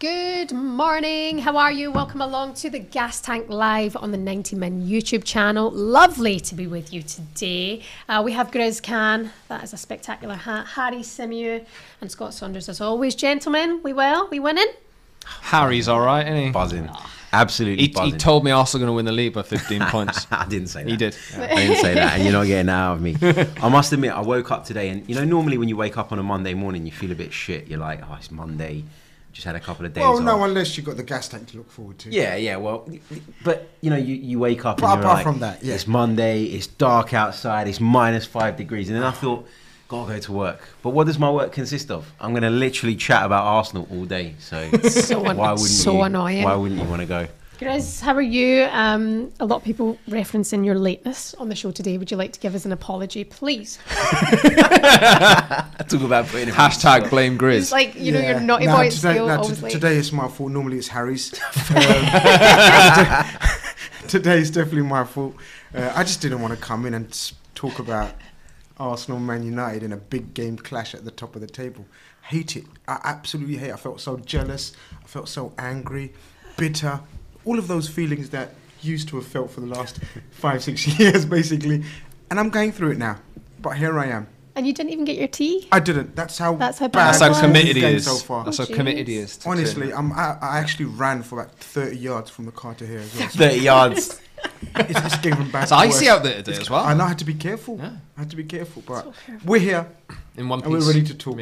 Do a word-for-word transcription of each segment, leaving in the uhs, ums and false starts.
Good morning, how are you? Welcome along to the Gas Tank Live on the ninety min YouTube channel. Lovely to be with you today. Uh, we have Grizz Khan, that is a spectacular hat, Harry Simeon and Scott Saunders as always. Gentlemen, we well, we winning? Harry's alright, isn't he? Buzzing. Absolutely he, buzzing. He told me Arsenal are going to win the league by fifteen points. I didn't say that. He did. Yeah. I didn't say that, and you're not getting that out of me. I must admit, I woke up today and, you know, normally when you wake up on a Monday morning, you feel a bit shit. You're like, oh, it's Monday. Just had a couple of days off. Well, no, unless you've got the gas tank to look forward to. Yeah, yeah, well, but, you know, you, you wake up but and you're apart like, from that, yeah. It's Monday, it's dark outside, it's minus five degrees. And then I thought, gotta go to work. But what does my work consist of? I'm going to literally chat about Arsenal all day. So, so why wouldn't so you, annoying. Why wouldn't you want to go? Grizz, how are you? Um, a lot of people referencing your lateness on the show today. Would you like to give us an apology, please? Talk about putting it hashtag blame Grizz. It's like, you know, yeah. Your naughty no, boy today, no, always today is my fault. Normally it's Harry's. Um, today is definitely my fault. Uh, I just didn't want to come in and talk about Arsenal, Man United in a big game clash at the top of the table. Hate it. I absolutely hate it. I felt so jealous. I felt so angry, bitter. All of those feelings that used to have felt for the last five, six years, basically. And I'm going through it now. But here I am. And you didn't even get your tea? I didn't. That's how That's how bad. That's how committed he is. So far. That's oh, how geez. committed he is. Honestly, I'm, I, I actually ran for about thirty yards from the car to here as well. thirty yards. It's just given back. It's icy out there today it's, as well. And I had to be careful. Yeah. I had to be careful. But so careful. We're here. In one piece. And we're ready to talk.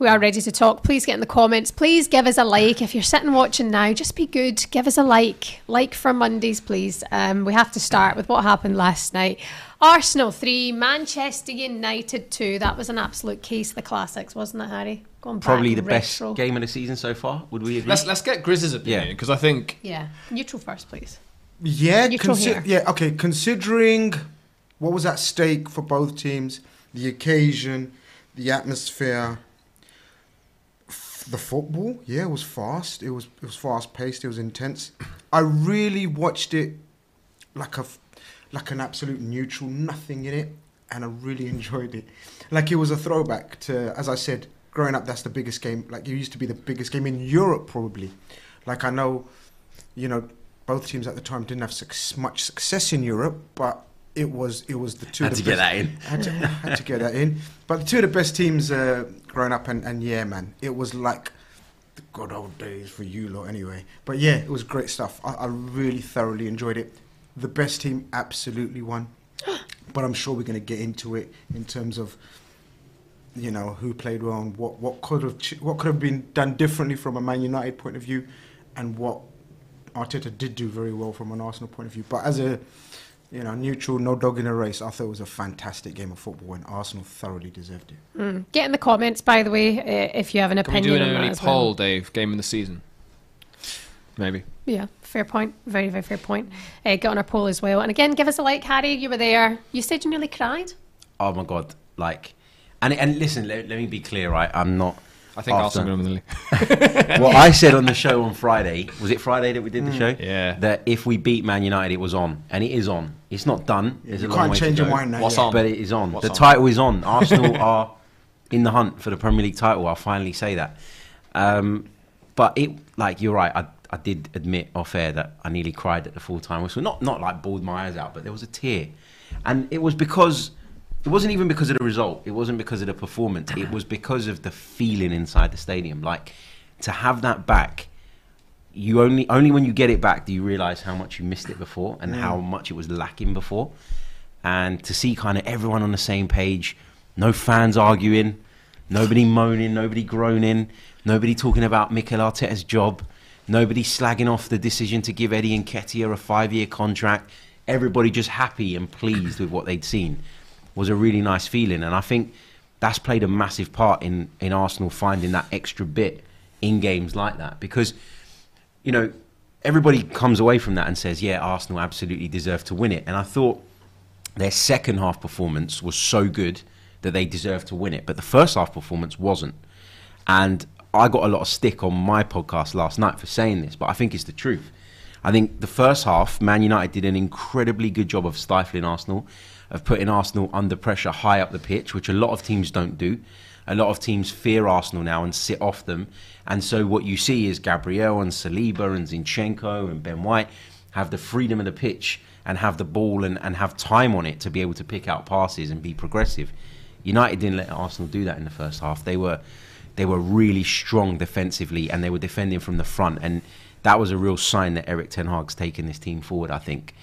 We are ready to talk. Please get in the comments. Please give us a like. If you're sitting watching now, just be good. Give us a like. Like for Mondays, please. Um, we have to start with what happened last night. Arsenal three, Manchester United two. That was an absolute case of the classics, wasn't it, Harry? Going Probably the retro. best game of the season so far. Would we agree? Let's, let's get Grizz's opinion because yeah. I think... Yeah. Neutral first, please. Yeah. Neutral here. Yeah, okay. Considering what was at stake for both teams, the occasion... The atmosphere, f the football, yeah, it was fast. It was it was fast paced. It was intense. I really watched it like a like an absolute neutral, nothing in it, and I really enjoyed it. Like it was a throwback to, as I said, growing up. That's the biggest game. Like it used to be the biggest game in Europe, probably. Like I know, you know, both teams at the time didn't have suc much success in Europe, but. It was it was the two had of the to best, get that in. Had to, had to get that in. But the two of the best teams uh, growing up, and, and yeah, man, it was like the good old days for you lot anyway. But yeah, it was great stuff. I, I really thoroughly enjoyed it. The best team absolutely won. But I'm sure we're going to get into it in terms of, you know, who played well and what, what could have what could have been done differently from a Man United point of view, and what Arteta did do very well from an Arsenal point of view. But as a You know, neutral, no dog in a race. I thought it was a fantastic game of football and Arsenal thoroughly deserved it. Mm. Get in the comments, by the way, uh, if you have an Can opinion. Can we do an early poll, well. Dave? Game of the season? Maybe. Yeah, fair point. Very, very fair point. Uh, get on our poll as well. And again, give us a like, Harry. You were there. You said you nearly cried. Oh, my God. Like, and and listen, let, let me be clear, right? I'm not... I think Arsenal going to win the league. What I said on the show on Friday, was it Friday that we did mm. the show? Yeah. That if we beat Man United, it was on. And it is on. It's not done. Yeah, you a can't change your mind now. What's on? But it is on. What's the on? title is on. Arsenal are in the hunt for the Premier League title. I'll finally say that. Um, but, it, like, you're right. I, I did admit off air that I nearly cried at the full-time whistle. Not, not like, bawled my eyes out, but there was a tear. And it was because... It wasn't even because of the result. It wasn't because of the performance. It was because of the feeling inside the stadium. Like, to have that back, you only only when you get it back do you realise how much you missed it before and mm. how much it was lacking before. And to see kind of everyone on the same page, no fans arguing, nobody moaning, nobody groaning, nobody talking about Mikel Arteta's job, nobody slagging off the decision to give Eddie Nketiah a five-year contract. Everybody just happy and pleased with what they'd seen. Was a really nice feeling, and I think that's played a massive part in in Arsenal finding that extra bit in games like that, because, you know, everybody comes away from that and says, yeah, Arsenal absolutely deserved to win it. And I thought their second half performance was so good that they deserved to win it, but the first half performance wasn't. And I got a lot of stick on my podcast last night for saying this, but I think it's the truth. I think the first half, Man United did an incredibly good job of stifling Arsenal, of putting Arsenal under pressure high up the pitch, which a lot of teams don't do. a lot of teams fear Arsenal now and sit off them. And so what you see is Gabriel and Saliba and Zinchenko and Ben White have the freedom of the pitch and have the ball and, and have time on it to be able to pick out passes and be progressive. United didn't let Arsenal do that in the first half. They were they were really strong defensively, and they were defending from the front. And that was a real sign that Erik ten Hag's taken this team forward, I think.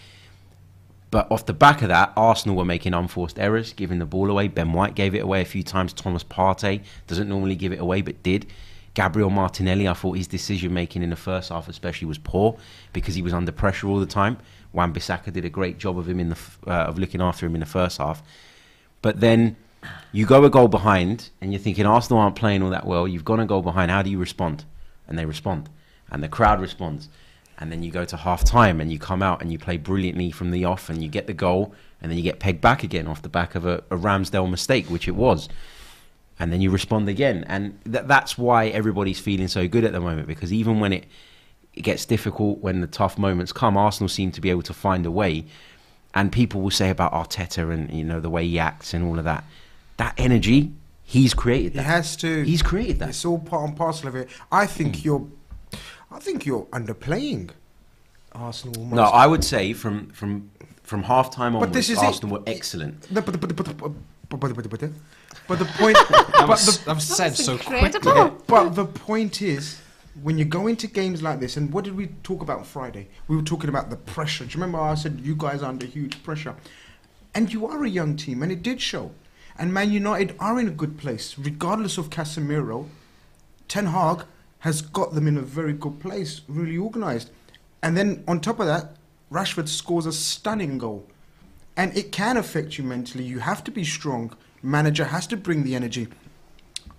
But off the back of that, Arsenal were making unforced errors, giving the ball away. Ben White gave it away a few times. Thomas Partey doesn't normally give it away, but did. Gabriel Martinelli, I thought his decision-making in the first half especially was poor because he was under pressure all the time. Wan-Bissaka did a great job of him in the uh, of looking after him in the first half. But then you go a goal behind and you're thinking, Arsenal aren't playing all that well. You've gone a goal behind. How do you respond? And they respond. And the crowd responds. And then you go to half-time and you come out and you play brilliantly from the off and you get the goal and then you get pegged back again off the back of a, a Ramsdale mistake, which it was. And then you respond again. And th that's why everybody's feeling so good at the moment, because even when it, it gets difficult, when the tough moments come, Arsenal seem to be able to find a way. And people will say about Arteta and, you know, the way he acts and all of that. That energy, he's created that. He has to. He's created that. It's all part and parcel of it. I think mm. you're... I think you're underplaying Arsenal. No, I would say from from from half time onwards, but this is Arsenal it. were excellent. No, but, but, but, but, but, but, but, but the point, that was, but the, that was said so incredible. quickly. But the point is, when you go into games like this, and what did we talk about Friday? We were talking about the pressure. Do you remember I said you guys are under huge pressure, and you are a young team, and it did show. And Man United are in a good place, regardless of Casemiro, Ten Hag has got them in a very good place, really organised. And then on top of that, Rashford scores a stunning goal. And it can affect you mentally. You have to be strong. Manager has to bring the energy.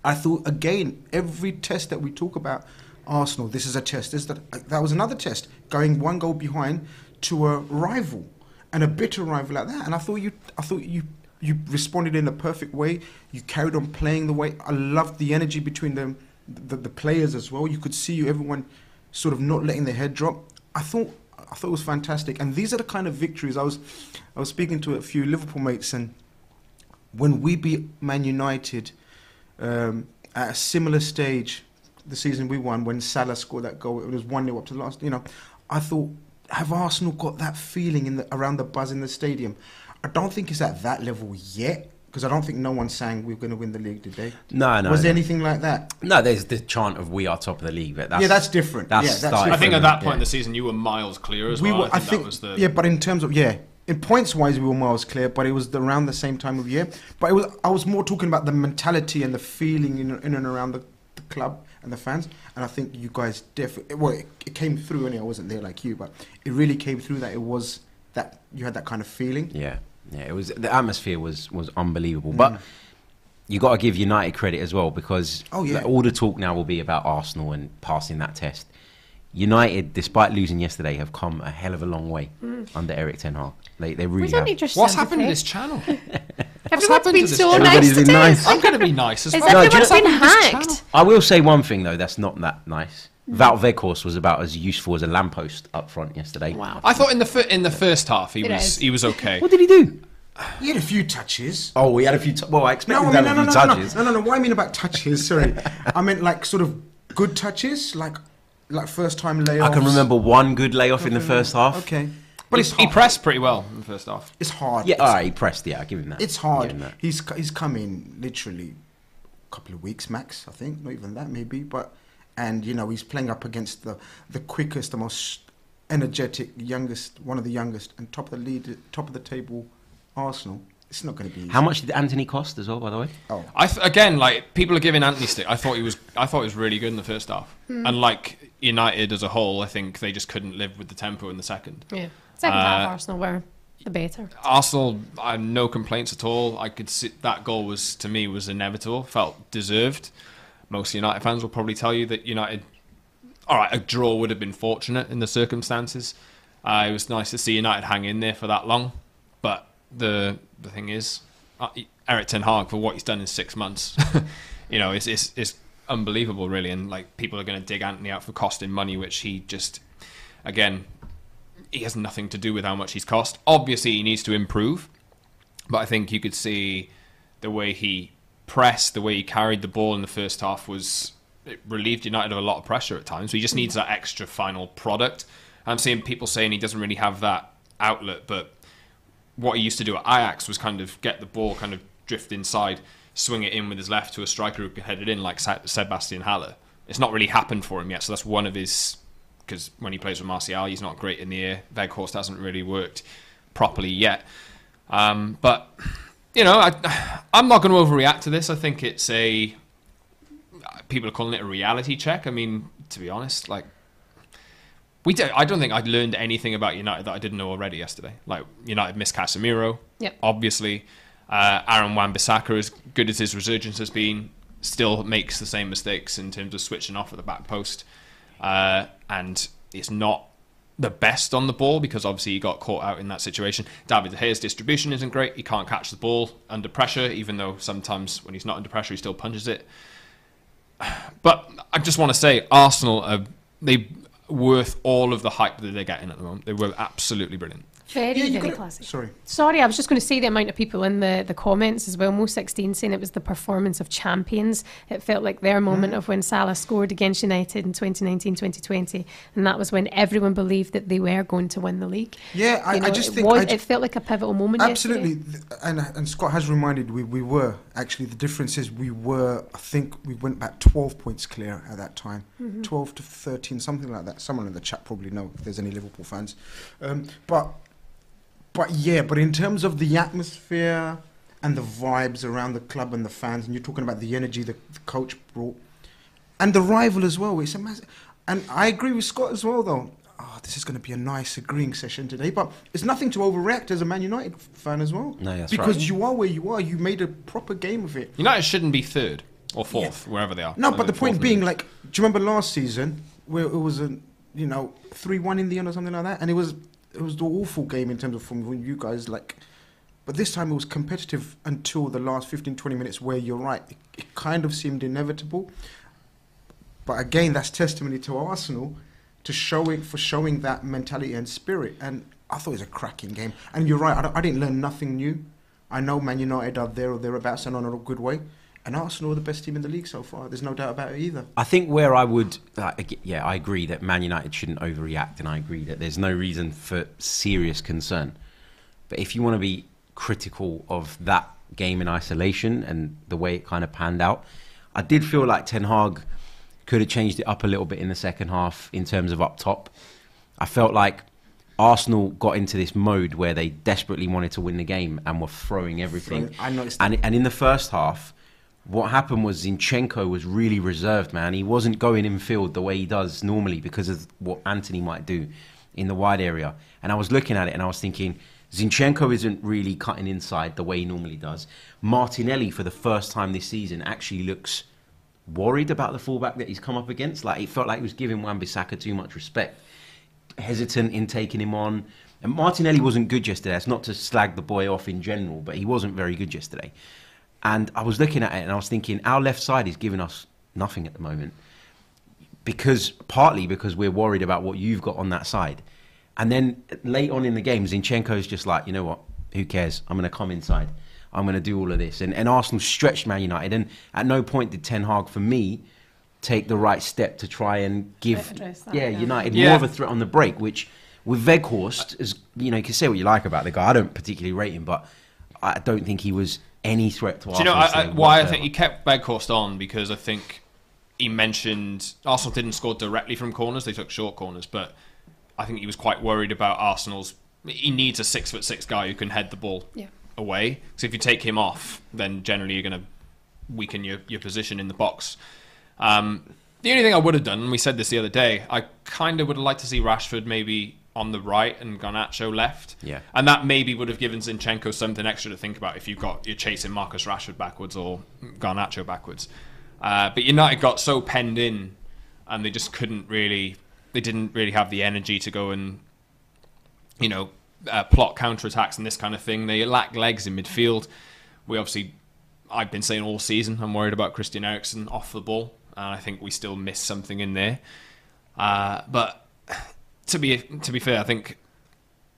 I thought, again, every test that we talk about, Arsenal, this is a test. This, that, that was another test, going one goal behind to a rival, and a bitter rival like that. And I thought you, I thought you, you responded in a perfect way. You carried on playing the way. I loved the energy between them. The, the players as well. You could see everyone sort of not letting their head drop. I thought I thought it was fantastic. And these are the kind of victories. I was I was speaking to a few Liverpool mates, and when we beat Man United um, at a similar stage the season we won, when Salah scored that goal, it was one nil up to the last. You know, I thought, have Arsenal got that feeling in the, around the buzz in the stadium? I don't think it's at that level yet, because I don't think no one's saying we're going to win the league, did they? No, no. Was there no. anything like that? No, there's the chant of "We are top of the league," but that's, yeah, that's different. That's, yeah, that's different. I think at that point yeah. in the season, you were miles clear as we well. Were, I, I think, think that was the yeah, but in terms of yeah, in points wise, we were miles clear, but it was around the same time of year. But it was I was more talking about the mentality and the feeling in, in and around the, the club and the fans. And I think you guys definitely well, it, it came through. Anyway, I wasn't there like you, but it really came through that it was that you had that kind of feeling. Yeah. Yeah, it was the atmosphere was was unbelievable. Mm. But you got to give United credit as well, because oh, yeah. all the talk now will be about Arsenal and passing that test. United, despite losing yesterday, have come a hell of a long way mm. under Erik ten Hag. Like, they really have. Just What's happened to this channel? What's happened been to this so channel? Nice been nice. I'm going to be nice as well. No, everyone's been hacked. I will say one thing though, that's not that nice. Valvecourse was about as useful as a lamppost up front yesterday. Wow! I thought in the in the first half he it was is. he was okay. What did he do? He had a few touches. Oh, he had a few. Well, I expected no, I mean, no, no, a few no, no, touches. No, no, no. What I mean about touches, sorry, I meant like sort of good touches, like like first time layoffs. I can remember one good layoff in the first half. Okay, but he, it's hard. He pressed pretty well in the first half. It's hard. Yeah, it's, all right, he pressed. Yeah, I give him that. It's hard. That. He's he's come in literally a couple of weeks max, I think. Not even that, maybe, but. And, you know, he's playing up against the, the quickest, the most energetic, youngest, one of the youngest, and top of the lead, top of the table, Arsenal. It's not going to be easy. How much did Anthony cost as well, by the way? Oh, I th again, like, people are giving Anthony stick. I thought he was, I thought he was really good in the first half. Mm. And like United as a whole, I think they just couldn't live with the tempo in the second. Yeah, second uh, half Arsenal were the better. Arsenal, I have no complaints at all. I could see that goal was to me was inevitable. Felt deserved. Most United fans will probably tell you that United, all right, a draw would have been fortunate in the circumstances. Uh, it was nice to see United hang in there for that long. But the the thing is, uh, Erik ten Hag, for what he's done in six months, you know, it's, it's, it's unbelievable, really. And like people are going to dig Anthony out for costing money, which he just, again, he has nothing to do with how much he's cost. Obviously, he needs to improve. But I think you could see the way he press, the way he carried the ball in the first half, was it relieved United of a lot of pressure at times. So he just needs that extra final product. I'm seeing people saying he doesn't really have that outlet, but what he used to do at Ajax was kind of get the ball, kind of drift inside, swing it in with his left to a striker who could head it in, like Sebastian Haller. It's not really happened for him yet, so that's one of his... Because when he plays with Martial, he's not great in the air. Weghorst hasn't really worked properly yet. Um, but, you know, I, I'm not going to overreact to this. I think it's a... People are calling it a reality check. I mean, to be honest, like... We don't, I don't think I'd learned anything about United that I didn't know already yesterday. Like, United missed Casemiro, yep. obviously. Uh, Aaron Wan-Bissaka, as good as his resurgence has been, still makes the same mistakes in terms of switching off at the back post. Uh, and it's not the best on the ball because obviously he got caught out in that situation. David De Gea's distribution isn't great. He can't catch the ball under pressure, even though sometimes when he's not under pressure, he still punches it. But I just want to say, Arsenal, are, they... worth all of the hype that they're getting at the moment. They were absolutely brilliant. Very, yeah, very classy. Sorry. Sorry, I was just going to say the amount of people in the, the comments as well. Mo sixteen saying it was the performance of champions. It felt like their moment mm. of when Salah scored against United in twenty nineteen twenty twenty. And that was when everyone believed that they were going to win the league. Yeah, I, you know, I just it think... Was, I just, it felt like a pivotal moment absolutely. yesterday. Absolutely. And, and Scott has reminded we we were. Actually, the difference is we were, I think we went back twelve points clear at that time. Mm-hmm. twelve to thirteen, something like that. Someone in the chat probably know if there's any Liverpool fans. Um, but... But yeah, but in terms of the atmosphere and the vibes around the club and the fans, and you're talking about the energy the, the coach brought, and the rival as well. It's a massive, and I agree with Scott as well, though. Oh, this is going to be a nice agreeing session today, but it's nothing to overreact as a Man United fan as well. No, that's because right. you are where you are. You made a proper game of it. United shouldn't be third or fourth, yeah. wherever they are. No, but the point being, like, do you remember last season where it was a you know three one in the end or something like that, and it was. It was the awful game in terms of from you guys, like, but this time it was competitive until the last fifteen, twenty minutes where you're right. It, it kind of seemed inevitable. But again, that's testimony to Arsenal to showing, for showing that mentality and spirit. And I thought it was a cracking game. And you're right, I, I didn't learn nothing new. I know Man United are there or thereabouts and on a good way. And Arsenal are the best team in the league so far. There's no doubt about it either. I think where I would... Uh, yeah, I agree that Man United shouldn't overreact, and I agree that there's no reason for serious concern. But if you want to be critical of that game in isolation and the way it kind of panned out, I did feel like Ten Hag could have changed it up a little bit in the second half in terms of up top. I felt like Arsenal got into this mode where they desperately wanted to win the game and were throwing everything. I noticed that. And, and in the first half... What happened was Zinchenko was really reserved, man. He wasn't going in field the way he does normally because of what Antony might do in the wide area. And I was looking at it and I was thinking, Zinchenko isn't really cutting inside the way he normally does. Martinelli, for the first time this season, actually looks worried about the fullback that he's come up against. Like, it felt like he was giving Wan-Bissaka too much respect, hesitant in taking him on. And Martinelli wasn't good yesterday. That's not to slag the boy off in general, but he wasn't very good yesterday. And I was looking at it and I was thinking, our left side is giving us nothing at the moment. Because, partly because we're worried about what you've got on that side. And then late on in the game, Zinchenko's just like, you know what, who cares? I'm going to come inside. I'm going to do all of this. And, and Arsenal stretched Man United. And at no point did Ten Hag, for me, take the right step to try and give that, yeah, yeah. United yeah. more of a threat on the break, which with Weghorst, as, you know, you can say what you like about the guy. I don't particularly rate him, but I don't think he was... any threat to Arsenal. Do you know I, I, why I think he kept Weghorst on? Because I think he mentioned Arsenal didn't score directly from corners; they took short corners. But I think he was quite worried about Arsenal's. He needs a six foot six guy who can head the ball yeah. away. So if you take him off, then generally you're going to weaken your your position in the box. Um, the only thing I would have done, and we said this the other day, I kind of would have liked to see Rashford maybe on the right and Garnacho left. Yeah. And that maybe would have given Zinchenko something extra to think about if you've got, you're chasing Marcus Rashford backwards or Garnacho backwards. Uh, but United got so penned in and they just couldn't really, they didn't really have the energy to go and, you know, uh, plot counterattacks and this kind of thing. They lack legs in midfield. We obviously, I've been saying all season, I'm worried about Christian Eriksen off the ball. And I think we still miss something in there. Uh, but... To be to be fair, I think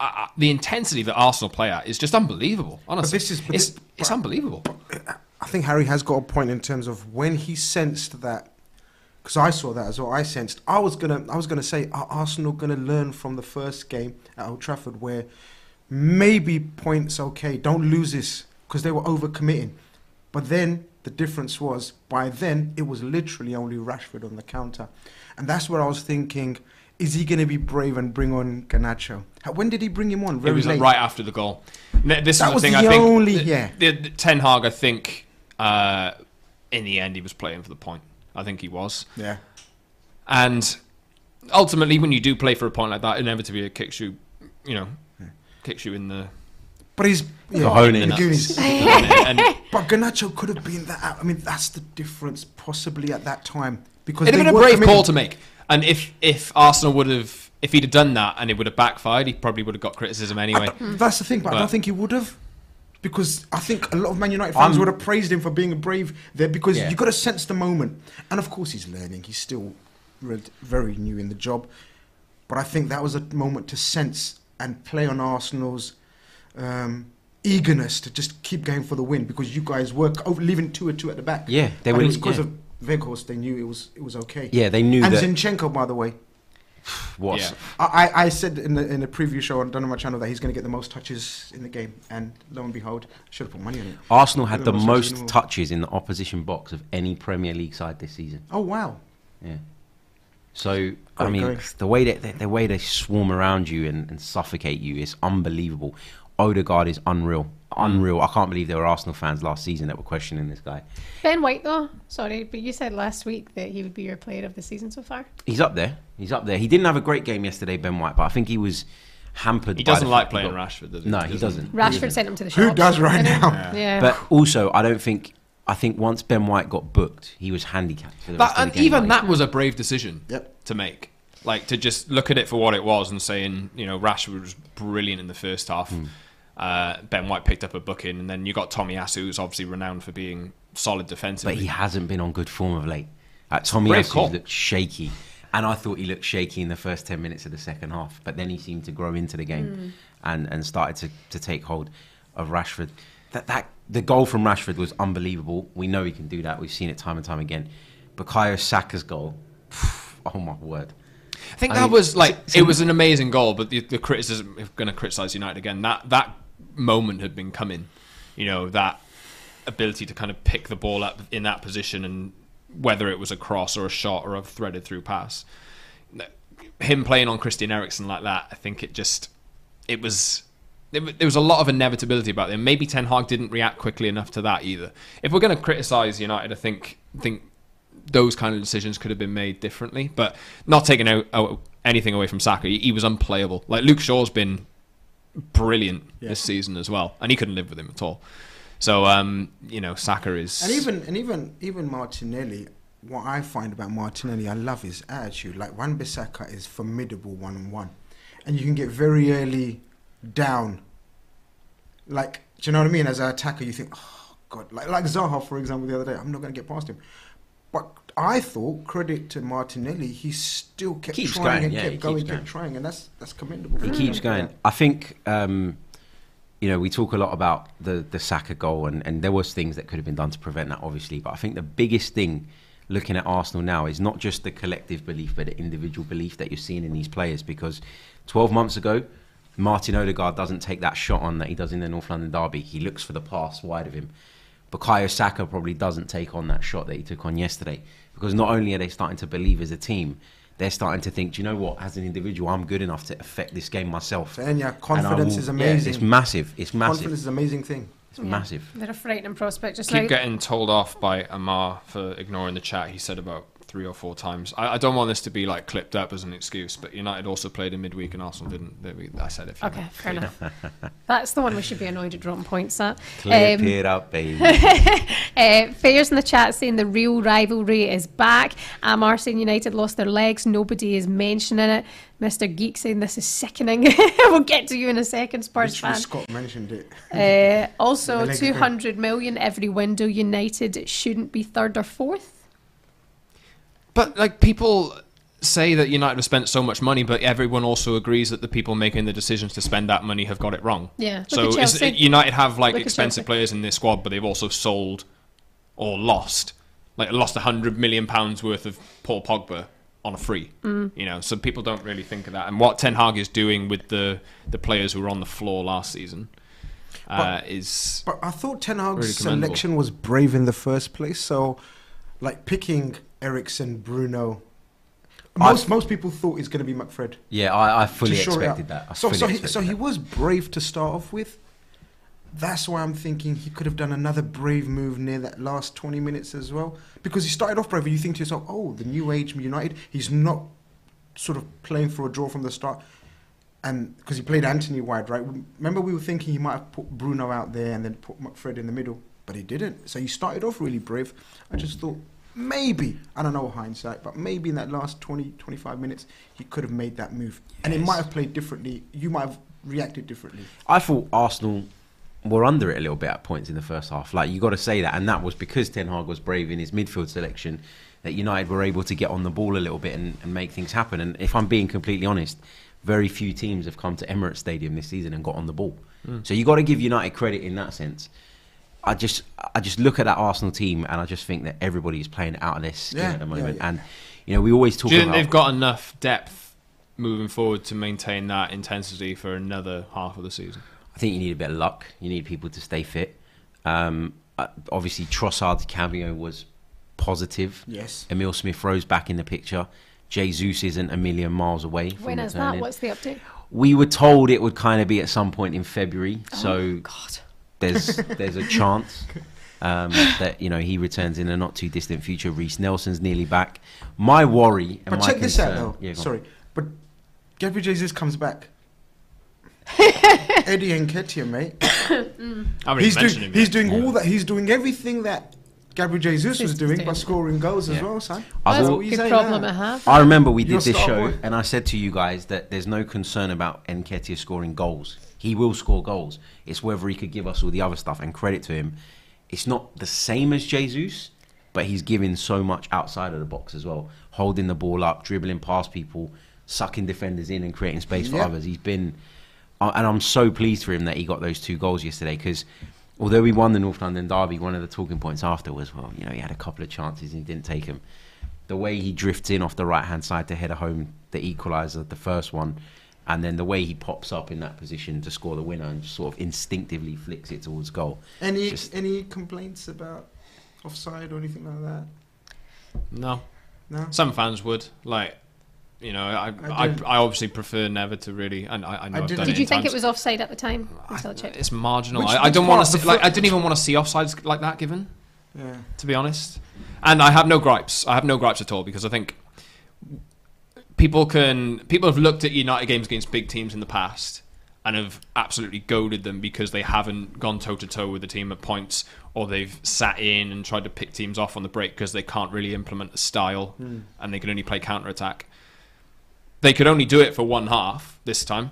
uh, the intensity that Arsenal play at is just unbelievable. Honestly, but this is, but it's, this, but, it's unbelievable. But I think Harry has got a point in terms of when he sensed that, because I saw that as well. I sensed I was gonna I was gonna say are Arsenal gonna learn from the first game at Old Trafford where maybe points okay, don't lose this, because they were overcommitting. But then the difference was by then it was literally only Rashford on the counter, and that's where I was thinking, is he going to be brave and bring on Garnacho? When did he bring him on? Very it was late. Right after the goal. This that was the, thing, the I think, only the, yeah. The, the Ten Hag, I think, uh, in the end, he was playing for the point. I think he was. Yeah. And ultimately, when you do play for a point like that, inevitably it kicks you, you know, yeah. kicks you in the. But he's yeah, honing the goonies. But Garnacho could have been that. I mean, that's the difference, possibly at that time, because it'd have been a brave call to make. And if, if Arsenal would have, if he'd have done that and it would have backfired, he probably would have got criticism anyway. I, that's the thing, but, but I don't think he would have. Because I think a lot of Man United fans um, would have praised him for being brave there, because yeah. you've got to sense the moment. And of course he's learning. He's still very new in the job. But I think that was a moment to sense and play on Arsenal's um, eagerness to just keep going for the win, because you guys were leaving two or two at the back. Yeah, they were. Veghorst, they knew it was it was okay. Yeah, they knew and that. And Zinchenko, by the way. What? Yeah. I, I said in the, in a preview show on Dunno My Channel that he's going to get the most touches in the game. And lo and behold, I should have put money on it. Arsenal had the, the most, most touches in the opposition box of any Premier League side this season. Oh, wow. Yeah. So, Great I mean, going. the way that they, the way they swarm around you and, and suffocate you is unbelievable. Odegaard is unreal. Unreal. I can't believe there were Arsenal fans last season that were questioning this guy. Ben White, though, sorry, but you said last week that he would be your player of the season so far. He's up there. He's up there. He didn't have a great game yesterday, Ben White, but I think he was hampered. He doesn't by like playing got... Rashford, does he? No, he doesn't. Rashford he doesn't. sent him to the shops. Who does right now? Yeah. yeah. But also, I don't think. I think once Ben White got booked, he was handicapped. For the that, rest and of the game, even like. that was a brave decision yep. to make. Like to just look at it for what it was and saying, you know, Rashford was brilliant in the first half. Mm. Uh, Ben White picked up a booking, and then you got Tomiyasu, who's obviously renowned for being solid defensively. But he hasn't been on good form of late. Uh, Tomiyasu looked shaky, and I thought he looked shaky in the first ten minutes of the second half. But then he seemed to grow into the game mm. and, and started to, to take hold of Rashford. That that the goal from Rashford was unbelievable. We know he can do that. We've seen it time and time again. Bukayo Saka's goal, oh my word. I think I that mean, was like it, it was an amazing goal, but the, the criticism, if going to criticise United again, that that moment had been coming, you know, that ability to kind of pick the ball up in that position, and whether it was a cross or a shot or a threaded through pass, him playing on Christian Eriksen like that, I think it just it was it, there was a lot of inevitability about it. Maybe Ten Hag didn't react quickly enough to that either. If we're going to criticise United, I think think. those kind of decisions could have been made differently, but not taking out, out anything away from Saka. He, he was unplayable. Like Luke Shaw's been brilliant yeah. this season as well, and he couldn't live with him at all. So um, you know, Saka is and even and even even Martinelli. What I find about Martinelli, I love his attitude. Like Wan-Bissaka is formidable one on one, and you can get very early down. Like, do you know what I mean? As an attacker, you think, oh God, like like Zaha for example the other day. I'm not going to get past him. But I thought, credit to Martinelli, he still kept keeps trying going, and yeah, kept going, kept going. trying, and that's that's commendable. He keeps going. I think, um, you know, we talk a lot about the, the Saka goal, and, and there was things that could have been done to prevent that, obviously. But I think the biggest thing looking at Arsenal now is not just the collective belief, but the individual belief that you're seeing in these players. Because twelve months ago, Martin Odegaard doesn't take that shot on that he does in the North London derby. He looks for the pass wide of him. Bukayo Saka probably doesn't take on that shot that he took on yesterday, because not only are they starting to believe as a team, they're starting to think, do you know what, as an individual, I'm good enough to affect this game myself. And yeah, confidence and will, is amazing. Yeah, it's massive. It's massive. Confidence is an amazing thing. It's yeah. massive. They're a frightening prospect. Just Keep like... getting told off by Amar for ignoring the chat. He said about three or four times. I, I don't want this to be like clipped up as an excuse, but United also played in midweek and Arsenal didn't. I said it. For okay, you know. fair enough. That's the one we should be annoyed at dropping points at. Clip um, it up, baby. uh, Fairs in the chat saying the real rivalry is back. Amar saying United lost their legs. Nobody is mentioning it. Mister Geek saying this is sickening. We'll get to you in a second, Spurs fan. Scott mentioned it. Uh, also, two hundred million every window. United shouldn't be third or fourth. But like, people say that United have spent so much money, but everyone also agrees that the people making the decisions to spend that money have got it wrong. Yeah. So United have like Look expensive players in their squad, but they've also sold or lost, like lost one hundred million pounds worth of Paul Pogba on a free. Mm. You know, so people don't really think of that. And what Ten Hag is doing with the, the players who were on the floor last season uh, but, is... But I thought Ten Hag's really selection was brave in the first place. So, like, picking Eriksen, Bruno... Most I've, most people thought it's going to be McFred. Yeah, I, I fully expected that. I so fully so, he, so that. he was brave to start off with. That's why I'm thinking he could have done another brave move near that last twenty minutes as well. Because he started off brave and you think to yourself, oh, the new age United, he's not sort of playing for a draw from the start. And because he played Anthony wide, right? Remember we were thinking he might have put Bruno out there and then put McFred in the middle, but he didn't. So he started off really brave. I just thought... Maybe, I don't know hindsight, but maybe in that last twenty, twenty-five minutes, he could have made that move. Yes. And it might have played differently. You might have reacted differently. I thought Arsenal were under it a little bit at points in the first half. Like, you got to say that. And that was because Ten Hag was brave in his midfield selection, that United were able to get on the ball a little bit and, and make things happen. And if I'm being completely honest, very few teams have come to Emirates Stadium this season and got on the ball. Mm. So you got to give United credit in that sense. I just I just look at that Arsenal team and I just think that everybody is playing out of their skin yeah, at the moment. Yeah, yeah. And, you know, we always talk about... Do you think about, they've got enough depth moving forward to maintain that intensity for another half of the season? I think you need a bit of luck. You need people to stay fit. Um, obviously, Trossard's cameo was positive. Yes. Emile Smith-Rowe's back in the picture. Jesus isn't a million miles away. From when is that? What's the update? We were told it would kind of be at some point in February. Oh, so God. There's there's a chance um, that, you know, he returns in a not too distant future. Reece Nelson's nearly back. My worry and but my check concern, this out though. Yeah, Sorry, on. but Gabriel Jesus comes back. Eddie Nketiah, mate. mm. I he's doing him, he's doing yeah. all that. He's doing everything that Gabriel Jesus was doing, doing by scoring goals yeah. as well. So that's a big problem I have. I remember we did You're this show boy. and I said to you guys that there's no concern about Nketiah scoring goals. He will score goals. It's whether he could give us all the other stuff, and credit to him. It's not the same as Jesus, but he's giving so much outside of the box as well. Holding the ball up, dribbling past people, sucking defenders in and creating space yeah. for others. He's been... Uh, and I'm so pleased for him that he got those two goals yesterday, because although we won the North London derby, one of the talking points after was, well, you know, he had a couple of chances and he didn't take them. The way he drifts in off the right-hand side to head a home, the equaliser, the first one, and then the way he pops up in that position to score the winner and just sort of instinctively flicks it towards goal. Any just... any complaints about offside or anything like that? No. No? Some fans would. Like, you know, I I, I, I obviously prefer never to really... And I, I know I I've done Did it you think times. it was offside at the time? I, it's marginal. Which, I, I, don't want to see, like, I didn't even want to see offsides like that given, yeah. to be honest. And I have no gripes. I have no gripes at all, because I think... People can people have looked at United games against big teams in the past and have absolutely goaded them because they haven't gone toe-to-toe with the team at points, or they've sat in and tried to pick teams off on the break because they can't really implement a style mm. and they can only play counter-attack. They could only do it for one half this time.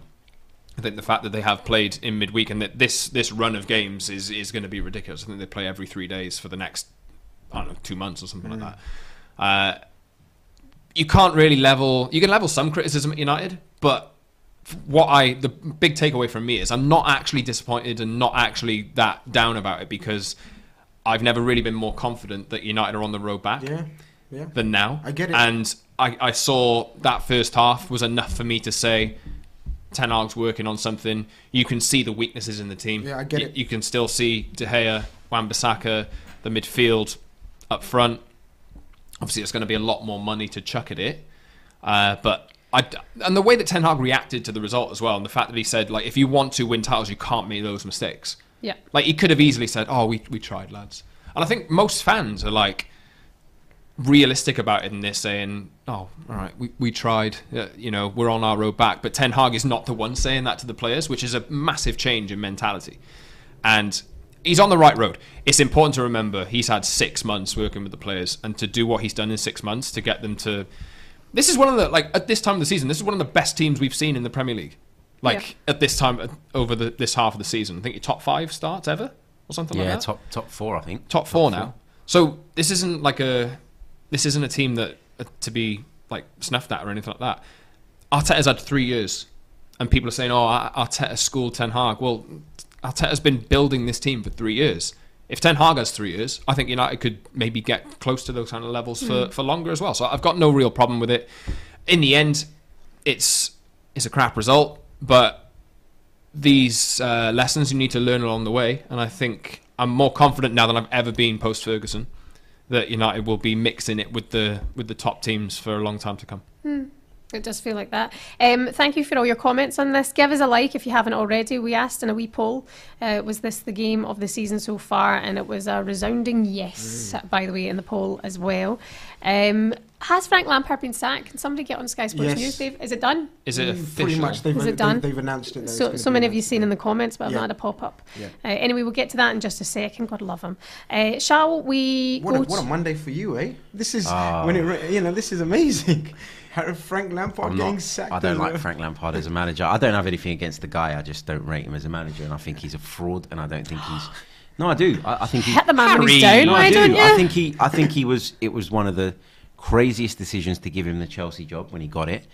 I think the fact that they have played in midweek and that this this run of games is, is going to be ridiculous. I think they play every three days for the next, I don't know, two months or something mm. like that. Uh You can't really level... You can level some criticism at United, but what I... The big takeaway from me is I'm not actually disappointed and not actually that down about it, because I've never really been more confident that United are on the road back yeah, yeah. than now. I get it. And I, I saw that first half was enough for me to say, Ten Hag's working on something. You can see the weaknesses in the team. Yeah, I get you, it. You can still see De Gea, Wan-Bissaka, the midfield up front. Obviously, it's going to be a lot more money to chuck at it. Uh, but I, and the way that Ten Hag reacted to the result as well, and the fact that he said, like, if you want to win titles, you can't make those mistakes. Yeah. Like, he could have easily said, oh, we, we tried, lads. And I think most fans are, like, realistic about it, and they're saying, oh, all right, we, we tried. You know, we're on our road back. But Ten Hag is not the one saying that to the players, which is a massive change in mentality. And... he's on the right road. It's important to remember he's had six months working with the players, and to do what he's done in six months to get them to... This is one of the... Like, at this time of the season, this is one of the best teams we've seen in the Premier League. Like, yeah. at this time, over the, this half of the season. I think your top five starts ever or something yeah, like that. Yeah, top, top four, I think. Top four top now. Four. So, this isn't like a... This isn't a team that uh, to be, like, snuffed at or anything like that. Arteta's had three years, and people are saying, oh, Arteta schooled Ten Hag. Well... Arteta's been building this team for three years. if Ten Hag has three years, I think United could maybe get close to those kind of levels for, mm. for longer as well. So I've got no real problem with it. In the end, it's it's a crap result, but these uh, lessons you need to learn along the way, and I think I'm more confident now than I've ever been post-Ferguson that United will be mixing it with the with the top teams for a long time to come. Mm. It does feel like that. Um, thank you for all your comments on this. Give us a like if you haven't already. We asked in a wee poll, uh, was this the game of the season so far? And it was a resounding yes, mm. by the way, in the poll as well. Um, has Frank Lampard been sacked? Can somebody get on Sky Sports yes. News, Dave? Is it done? Is it official? Pretty much. They've, Is it done? They've, they've announced it. So, so many of you seen in the comments, but I've not had a pop-up. Yeah. Uh, anyway, we'll get to that in just a second. God love him. Uh, shall we what go a, What a Monday for you, eh? This is, oh. when it, you know, this is amazing. Frank Lampard I'm getting not, sacked. I don't like it? Frank Lampard as a manager. I don't have anything against the guy. I just don't rate him as a manager, and I think he's a fraud. And I don't think he's. No, I do. I, I think he. Hit the man when he's down. No, I do. Don't you? I think he. I think he was. It was one of the craziest decisions to give him the Chelsea job when he got it.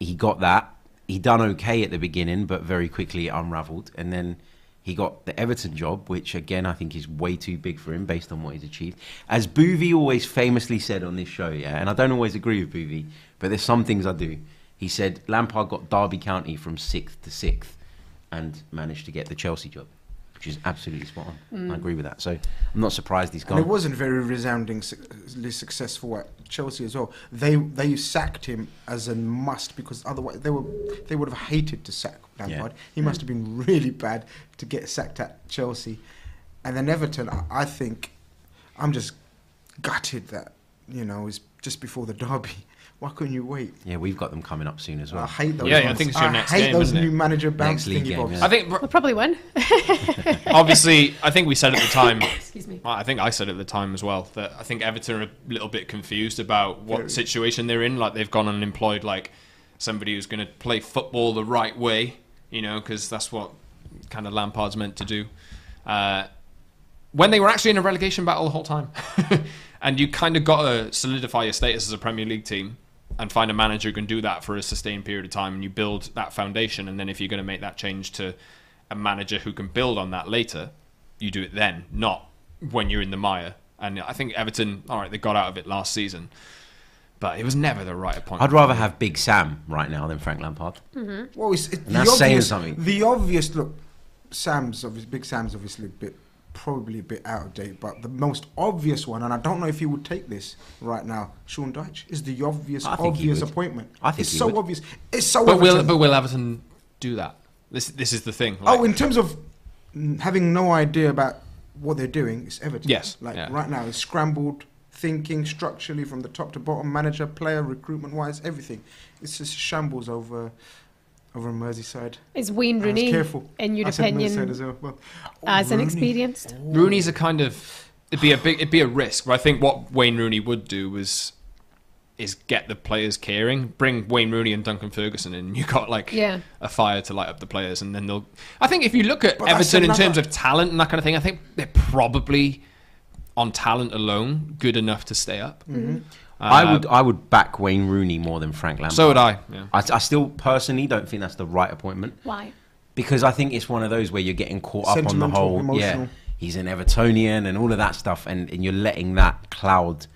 He got that. He done okay at the beginning, but very quickly it unravelled, and then he got the Everton job, which again I think is way too big for him based on what he's achieved. As Boovie always famously said on this show, yeah, and I don't always agree with Boovie, but there's some things I do. He said Lampard got Derby County from sixth to sixth and managed to get the Chelsea job, which is absolutely spot on. Mm. I agree with that. So I'm not surprised he's gone. And it wasn't very resoundingly successful at Chelsea as well. They they sacked him as a must because otherwise they were they would have hated to sack Lampard. Yeah. He must have been really bad to get sacked at Chelsea. And then Everton, I, I think I'm just gutted that, you know, it's just before the derby. Why couldn't you wait? Yeah, we've got them coming up soon as well. I hate those. Yeah, yeah I think it's your I next game. I hate those new it? manager bounce thingy bobs. Yeah. I think we'll probably win. Obviously, I think we said at the time. Excuse me. I think I said at the time as well that I think Everton are a little bit confused about what Very. situation they're in. Like they've gone and employed like somebody who's going to play football the right way, you know, because that's what kind of Lampard's meant to do. Uh, when they were actually in a relegation battle the whole time, and you kind of got to solidify your status as a Premier League team. And find a manager who can do that for a sustained period of time, and you build that foundation. And then if you're going to make that change to a manager who can build on that later, you do it then, not when you're in the mire. And I think Everton, all right, they got out of it last season, but it was never the right appointment. I'd rather have Big Sam right now than Frank Lampard. Mm-hmm. Well, it's, it's and that's obvious, saying something. The obvious look, Sam's obviously Big Sam's obviously a bit. Probably a bit out of date, but the most obvious one, and I don't know if he would take this right now, Sean Dyche is the obvious, obvious appointment. I think it's so would. obvious. It's so. But Everton. will but will Everton do that? This this is the thing. Like, oh, in terms of having no idea about what they're doing, it's Everton. Yes, like yeah. right now, it's scrambled thinking structurally from the top to bottom, manager, player, recruitment-wise, everything. It's just shambles over. Over in Merseyside. Is Wayne Rooney, in your I opinion, as, well. Well, oh, as Rooney. inexperienced? Oh. Rooney's a kind of it'd be a big it'd be a risk. But I think what Wayne Rooney would do was is get the players caring. Bring Wayne Rooney and Duncan Ferguson in. You got like yeah. a fire to light up the players, and then they'll. I think if you look at but Everton in terms of talent and that kind of thing, I think they're probably on talent alone good enough to stay up. Mm-hmm. Uh, I would I would back Wayne Rooney more than Frank Lampard. So would I. Yeah. I. I still personally don't think that's the right appointment. Why? Because I think it's one of those where you're getting caught up on the whole. Emotional. Yeah, he's an Evertonian and all of that stuff, and, and you're letting that cloud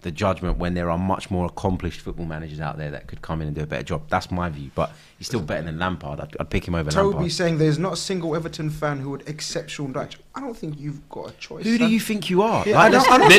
the judgment when there are much more accomplished football managers out there that could come in and do a better job. That's my view, but he's still better than Lampard. I'd, I'd pick him over Toby Lampard. Toby saying there's not a single Everton fan who would accept Sean Dyche. I don't think you've got a choice. Who son. do you think you are? Yeah, like, I don't, I don't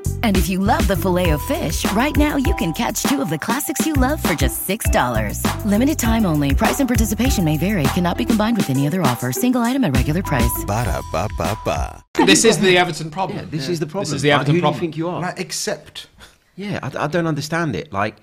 And if you love the Filet-O-Fish, right now you can catch two of the classics you love for just six dollars. Limited time only. Price and participation may vary. Cannot be combined with any other offer. Single item at regular price. Ba-da-ba-ba-ba. This is the Everton problem. Yeah, this yeah. is the problem. This is the Everton like, problem. Who do you think you are? Like, except. Yeah, I, I don't understand it. Like,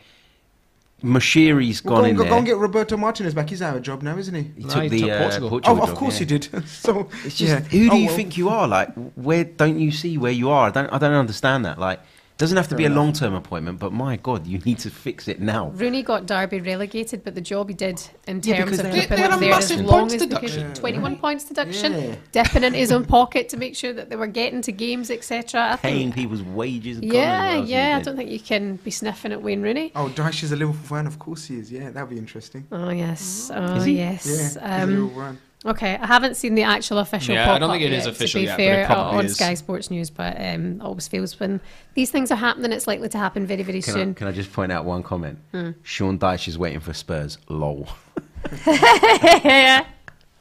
Mashiri's well, gone go in go there. Go and get Roberto Martinez back. He's out of job now, isn't he? He no, took he the took uh, Portugal. Portugal. Oh, of job, course yeah. he did. So it's just yeah. who do oh, you well. think you are? Like, where don't you see where you are? I don't. I don't understand that. Like, Doesn't have to be a long-term appointment, but my God, you need to fix it now. Rooney got Derby relegated, but the job he did in terms yeah, of keeping them there as long as they could, twenty-one yeah. points deduction, yeah. dipping in his own pocket to make sure that they were getting to games, et cetera. Paying people's wages. And yeah, yeah, I don't think you can be sniffing at Wayne Rooney. Oh, Dyche is a Liverpool fan, of course he is. Yeah, that would be interesting. Oh yes, oh is he? yes. Yeah, um, he's a Liverpool fan. Okay, I haven't seen the actual official yeah, pop-up I don't think it yet, is official to be yet, fair, but it on is. Sky Sports News, but um, always feels when these things are happening, it's likely to happen very, very can soon. I, can I just point out one comment? Mm. Sean Dyche is waiting for Spurs, lol. yeah.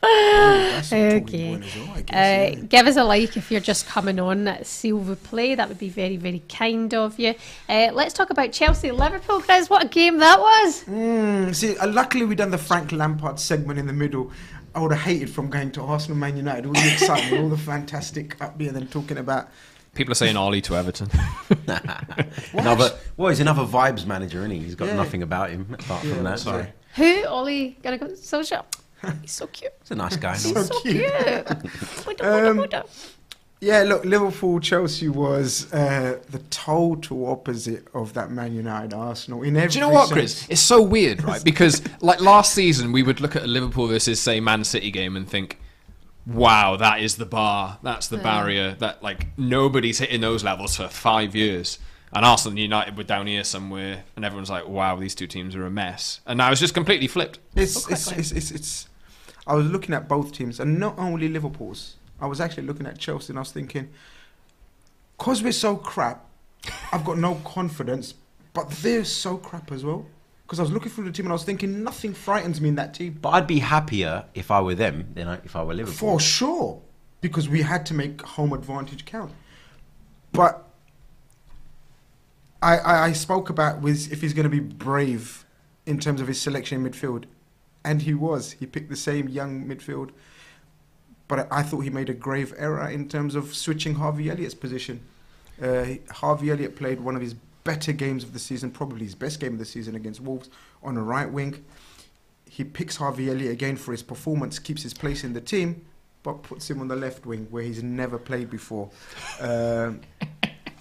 Oh, okay. Well, guess, uh, yeah. Give us a like if you're just coming on at Silver Play. That would be very, very kind of you. Uh, let's talk about Chelsea Liverpool, guys. What a game that was! Mm, see, uh, luckily we done the Frank Lampard segment in the middle. I would have hated from going to Arsenal, Man United. All the excitement, all the fantastic upbeat, and then talking about. People are saying Ollie to Everton. another, well, he's another vibes manager, isn't he? He's got yeah. nothing about him apart yeah, from that. Sorry. Who Ollie gonna go social? He's so cute. He's a nice guy. He's so, so cute. cute. um, yeah, look, Liverpool-Chelsea was uh, the total opposite of that Man United-Arsenal. In every Do you know what, Chris? It's so weird, right? Because like last season, we would look at a Liverpool versus, say, Man City game and think, wow, that is the bar. That's the yeah. barrier. That like nobody's hitting those levels for five years. And Arsenal and United were down here somewhere, and everyone's like, "Wow, these two teams are a mess." And now it's just completely flipped. It's oh, it's, it's it's it's. I was looking at both teams, and not only Liverpool's. I was actually looking at Chelsea, and I was thinking, because we're so crap, I've got no confidence. But they're so crap as well. Because I was looking through the team, and I was thinking, nothing frightens me in that team. But I'd be happier if I were them than if I were Liverpool. For sure, because we had to make home advantage count. But. I, I, I spoke about was if he's going to be brave in terms of his selection in midfield, and he was. He picked the same young midfield, but I, I thought he made a grave error in terms of switching Harvey Elliott's position. Uh, Harvey Elliott played one of his better games of the season, probably his best game of the season against Wolves, on a right wing. He picks Harvey Elliott again for his performance, keeps his place in the team, but puts him on the left wing where he's never played before. Um,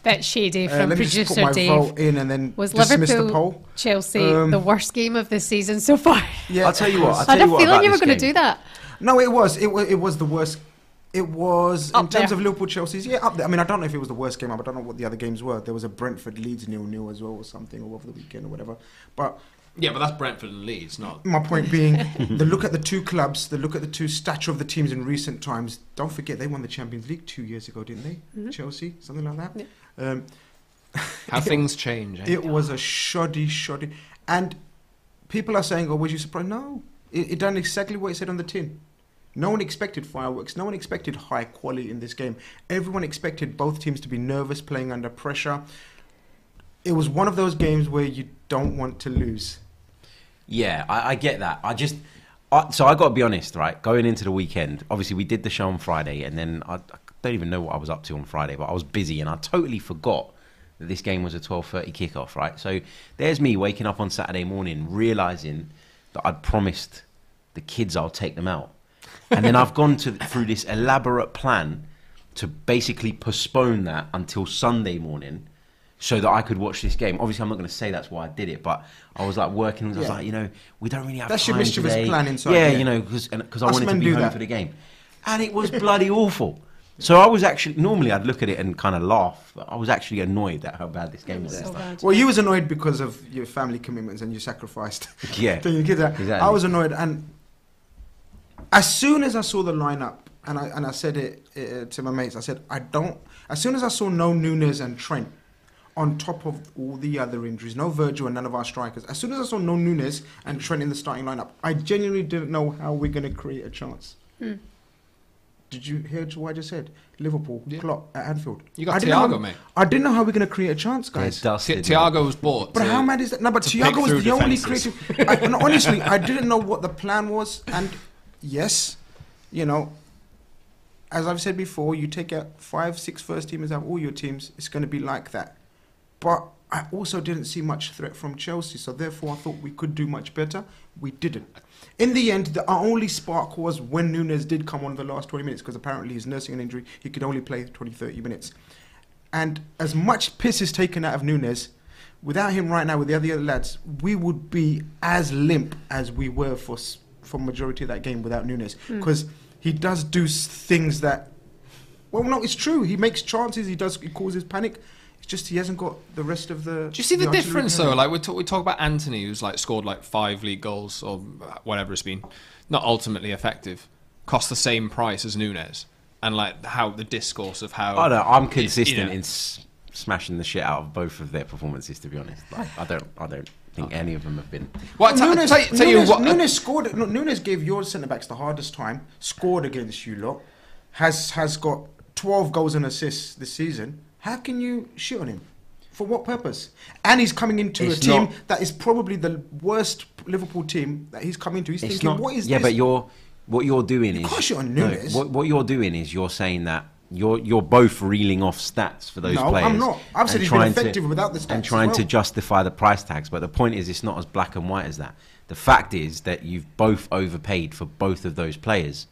Bit shady from uh, producer Dave. In and then was Liverpool the poll. Chelsea um, the worst game of the season so far? Yeah, I'll tell you what. I'll tell I had you a feeling you were going to do that. No, it was. It was. It was the worst. It was up in terms there. of Liverpool Chelsea's. Yeah, up there. I mean, I don't know if it was the worst game. I don't know what the other games were. There was a Brentford Leeds nil nil as well, or something, or over the weekend, or whatever. But yeah, but that's Brentford and Leeds, not. My point being, the look at the two clubs, the look at the two stature of the teams in recent times. Don't forget, they won the Champions League two years ago, didn't they? Mm-hmm. Chelsea, something like that. Yeah. Um, How it, things change. Eh? It was a shoddy, shoddy. And people are saying, oh, were you surprised? No. It, it done exactly what it said on the tin. No one expected fireworks. No one expected high quality in this game. Everyone expected both teams to be nervous, playing under pressure. It was one of those games where you don't want to lose. Yeah, I, I get that. I just... I, so I got to be honest, right? Going into the weekend, obviously we did the show on Friday, and then I, I don't even know what I was up to on Friday, but I was busy and I totally forgot that this game was a twelve thirty kickoff, right? So there's me waking up on Saturday morning, realising that I'd promised the kids I'll take them out. And then I've gone to, through this elaborate plan to basically postpone that until Sunday morning so that I could watch this game. Obviously, I'm not going to say that's why I did it, but I was like working. I was yeah. like, you know, we don't really have that's time today. That's your mischievous plan inside. Yeah, yeah. you know, because I wanted to be home that. for the game. And it was bloody awful. So I was actually, normally I'd look at it and kind of laugh. But I was actually annoyed at how bad this game was. So bad. Well, you was annoyed because of your family commitments and you sacrificed. Yeah. Don't you get that? Exactly. I was annoyed. And as soon as I saw the lineup, and I, and I said it uh, to my mates, I said, I don't, as soon as I saw no Nunes and Trent, on top of all the other injuries, no Virgil and none of our strikers. As soon as I saw no Nunes and Trent in the starting lineup, I genuinely didn't know how we're going to create a chance. Hmm. Did you hear what I just said? Liverpool, yeah. Klopp at Anfield. You got Thiago, mate. I didn't know how we're going to create a chance, guys. Thiago was bought. But to, how mad is that? No, but Thiago was the defenses. only creative. I, and honestly, I didn't know what the plan was. And yes, you know, as I've said before, you take out five, six first teamers out of all your teams, it's going to be like that. But I also didn't see much threat from Chelsea, so therefore I thought we could do much better. We didn't. In the end, the, our only spark was when Nunes did come on the last twenty minutes, because apparently he's nursing an injury. He could only play twenty, thirty minutes. And as much piss is taken out of Nunes, without him right now with the other lads, we would be as limp as we were for for majority of that game without Nunes. Because mm. he does do things that, well, no, it's true. He makes chances. He does. He causes panic. It's just he hasn't got the rest of the. Do you see the, the difference though? Like we talk, we talk about Antony, who's like scored like five league goals or whatever it's been, not ultimately effective, cost the same price as Nunes, and like how the discourse of how. Oh no, I'm consistent you know, in s smashing the shit out of both of their performances. To be honest, like I don't, I don't think okay. any of them have been. Well, well Nunes, tell, tell Nunes, you what, Nunes scored. No, Nunes gave your centre backs the hardest time. Scored against you lot. Has has got twelve goals and assists this season. How can you shit on him? For what purpose? And he's coming into it's a team not, that is probably the worst Liverpool team that he's coming into. He's thinking, not, what is yeah, this? Yeah, but you're what you're doing you is can't shit on Nunes. No, what, what you're doing is you're saying that you're you're both reeling off stats for those no, players. No, I'm not. I've said he's been effective to, without the stats and trying well. to justify the price tags. But the point is, it's not as black and white as that. The fact is that you've both overpaid for both of those players.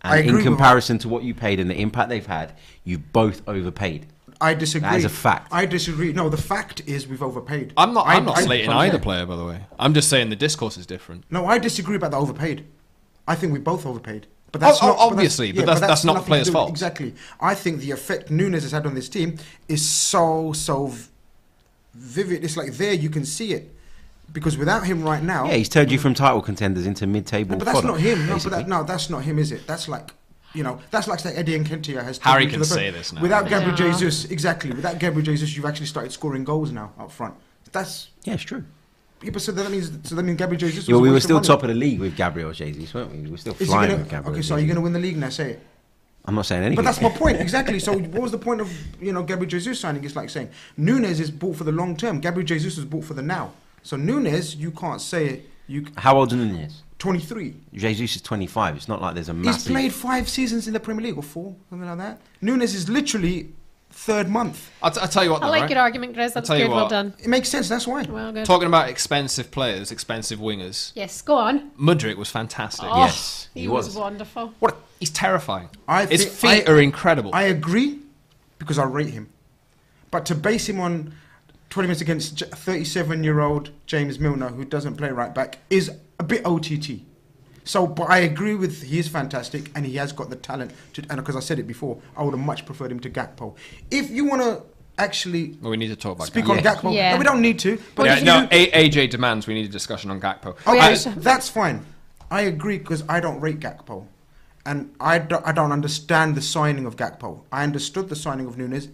And in comparison to what you paid and the impact they've had, you've both overpaid. I disagree. That is a fact. I disagree. No, the fact is we've overpaid. I'm not. I'm I, not I, slating I, either yeah. player, by the way. I'm just saying the discourse is different. No, I disagree about the overpaid. I think we both overpaid. But that's oh, not, obviously, but that's, yeah, but that's, that's not the player's fault. Exactly. I think the effect Nunes has had on this team is so so vivid. It's like there you can see it. Because without him right now, yeah, he's turned you from title contenders into mid-table. No, but that's fodder, not him. No, but that, no, that's not him, is it? That's like, you know, that's like say Eddie Nketiah has. Harry can say this now. Without Gabriel yeah. Jesus, exactly. Without Gabriel Jesus, you've actually started scoring goals now up front. That's yeah, it's true. Yeah, but so that means so that means Gabriel Jesus. Yeah, we were still top of the league with Gabriel Jesus, weren't we? We were still is flying gonna, with Gabriel. Okay, so are you going to win the league now? Say it. I'm not saying anything. But that's my point, exactly. So what was the point of you know Gabriel Jesus signing? It's like saying Nunes is bought for the long term. Gabriel Jesus is bought for the now. So Nunes, you can't say it. You How old is Nunes? twenty-three. Jesus is twenty-five. It's not like there's a massive... He's played five seasons in the Premier League, or four, something like that. Nunes is literally third month. I'll, t I'll tell you what, though, I like right? your argument, Grizz. That's good, well done. It makes sense, that's why. Well, good. Talking about expensive players, expensive wingers. Yes, go on. Mudryk was fantastic. Oh, yes, he, he was. was wonderful. What? A, he's terrifying. I His feet I, are incredible. I agree, because I rate him. But to base him on... twenty minutes against thirty-seven-year-old James Milner, who doesn't play right back, is a bit O T T. So, but I agree with he is fantastic and he has got the talent. To, and because I said it before, I would have much preferred him to Gakpo. If you want to actually, well, we need to talk about speak Gakpo. on yeah. Gakpo. Yeah. No, we don't need to. But yeah, no, A J demands we need a discussion on Gakpo. Okay, yeah. I, that's fine. I agree because I don't rate Gakpo, and I don't, I don't understand the signing of Gakpo. I understood the signing of Nunes,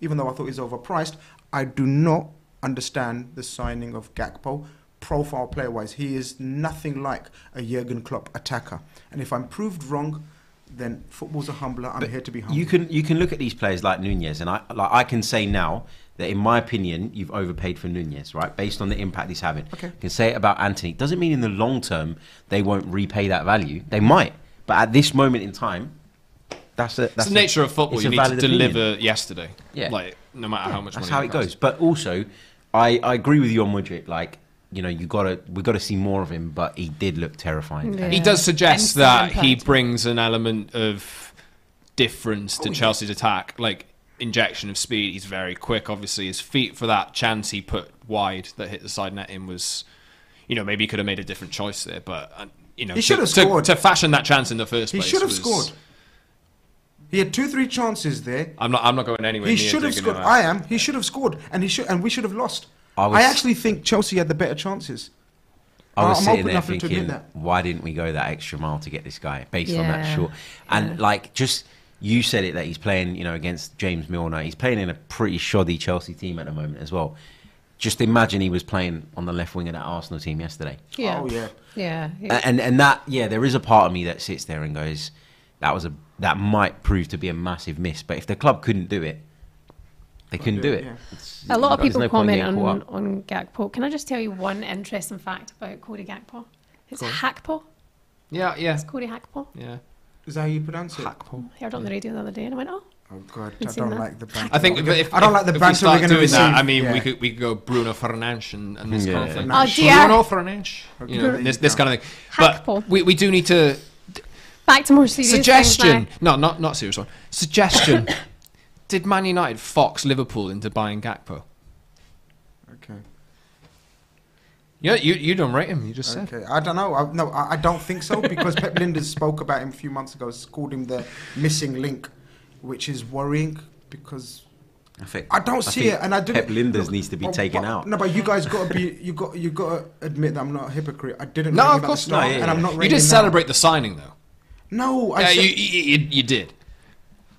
even though I thought he's overpriced. I do not understand the signing of Gakpo, profile player-wise. He is nothing like a Jurgen Klopp attacker. And if I'm proved wrong, then football's a humbler. I'm but here to be humble. You can, you can look at these players like Nunez, and I, like, I can say now that, in my opinion, you've overpaid for Nunez, right, based on the impact he's having. Okay. You can say it about Antony. Doesn't mean in the long term they won't repay that value. They might, but at this moment in time, that's, a, that's it's the nature a, of football. You need to deliver opinion. yesterday. Yeah. Like, no matter yeah, how much that's money. That's how it goes. But also, I, I agree with you on Mudryk. Like, you know, you gotta we gotta see more of him, but he did look terrifying. Yeah. He does suggest and that he brings an element of difference to oh, Chelsea's yeah. attack, like injection of speed. He's very quick, obviously. His feet for that chance he put wide that hit the side net in was, you know, maybe he could have made a different choice there, but uh, you know, he should have scored. To, to fashion that chance in the first place. He should have scored. He had two, three chances there. I'm not. I'm not going anywhere. He should have scored. I am. He should have scored, and he should. And we should have lost. I, was, I actually think Chelsea had the better chances. I was I'm sitting there thinking, why didn't we go that extra mile to get this guy? Based yeah. on that short, and yeah. like just you said it that he's playing, you know, against James Milner. He's playing in a pretty shoddy Chelsea team at the moment as well. Just imagine he was playing on the left wing of that Arsenal team yesterday. Yeah. Oh yeah. Yeah. yeah. And and that yeah, there is a part of me that sits there and goes, that was a that might prove to be a massive miss, but if the club couldn't do it, they couldn't do it. Yeah. A lot of people no comment on, on Gakpo. Can I just tell you one interesting fact about Cody Gakpo? It's Hakpo. Yeah, yeah. It's Cody Hakpo. Yeah. Is that how you pronounce it? Hakpo. I heard on the radio the other day and I went, oh. Oh God, I don't that. like the banter. I think if, I don't like the banter. If we start we're doing receive, that, I mean, yeah. we could we could go Bruno Fernandes and, and this yeah. kind of thing. Oh dear. Bruno Fernandes. Okay. You know, Br this this kind of thing. Hakpo. But we we do need to. Back to more serious suggestion. No, not not serious one. Suggestion. Did Man United fox Liverpool into buying Gakpo? Okay. Yeah, you you don't rate him. You just said. Okay, I don't know. I, no, I, I don't think so, because Pep Linders spoke about him a few months ago. Called him the missing link, which is worrying because I think I don't I see it, and I do. Pep Linders look, needs to be but, taken but, out. No, but you guys got to be. You got you got to admit that I'm not a hypocrite. I didn't. No, of course not. Yeah, yeah. And I'm not. You did celebrate now. the signing though. No, I. Yeah, said, you, you you did.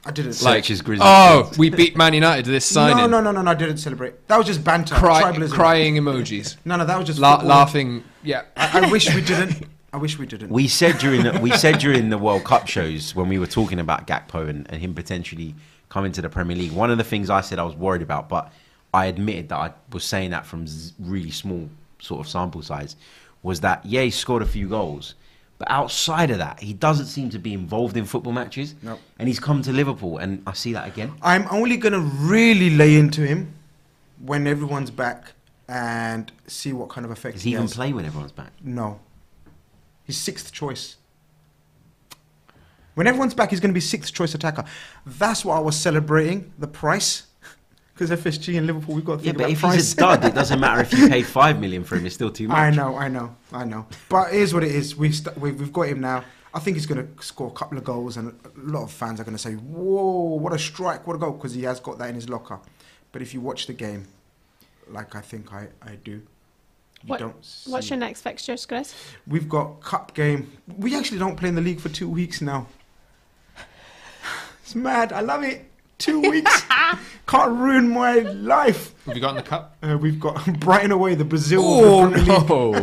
I didn't like, celebrate. Oh, we beat Man United this signing. No, no, no, no, no, I didn't celebrate. That was just banter. Cry, crying emojis. No, no, that was just La football. Laughing. Yeah, I, I wish we didn't. I wish we didn't. We said during the, we said during the World Cup shows when we were talking about Gakpo and, and him potentially coming to the Premier League. One of the things I said I was worried about, but I admitted that I was saying that from really small sort of sample size, was that yeah, he scored a few goals. But outside of that, he doesn't seem to be involved in football matches. Nope. And he's come to Liverpool, and I see that again. I'm only going to really lay into him when everyone's back and see what kind of effect does he has. Does he even play when everyone's back? No. He's sixth choice. When everyone's back, he's going to be sixth choice attacker. That's what I was celebrating, the price. Because F S G and Liverpool, we've got to think yeah, but if price. He's a dud, it doesn't matter if you paid five million for him; it's still too much. I know, I know, I know. But it is what it is. We've st we've got him now. I think he's going to score a couple of goals, and a lot of fans are going to say, "Whoa, what a strike! What a goal!" Because he has got that in his locker. But if you watch the game, like I think I I do, you what, don't. See what's your next fixtures, Chris? We've got cup game. We actually don't play in the league for two weeks now. It's mad. I love it. Two weeks. Can't ruin my life. Have you gotten the cup? Uh, we've got Brighton away, the Brazil. Oh, no.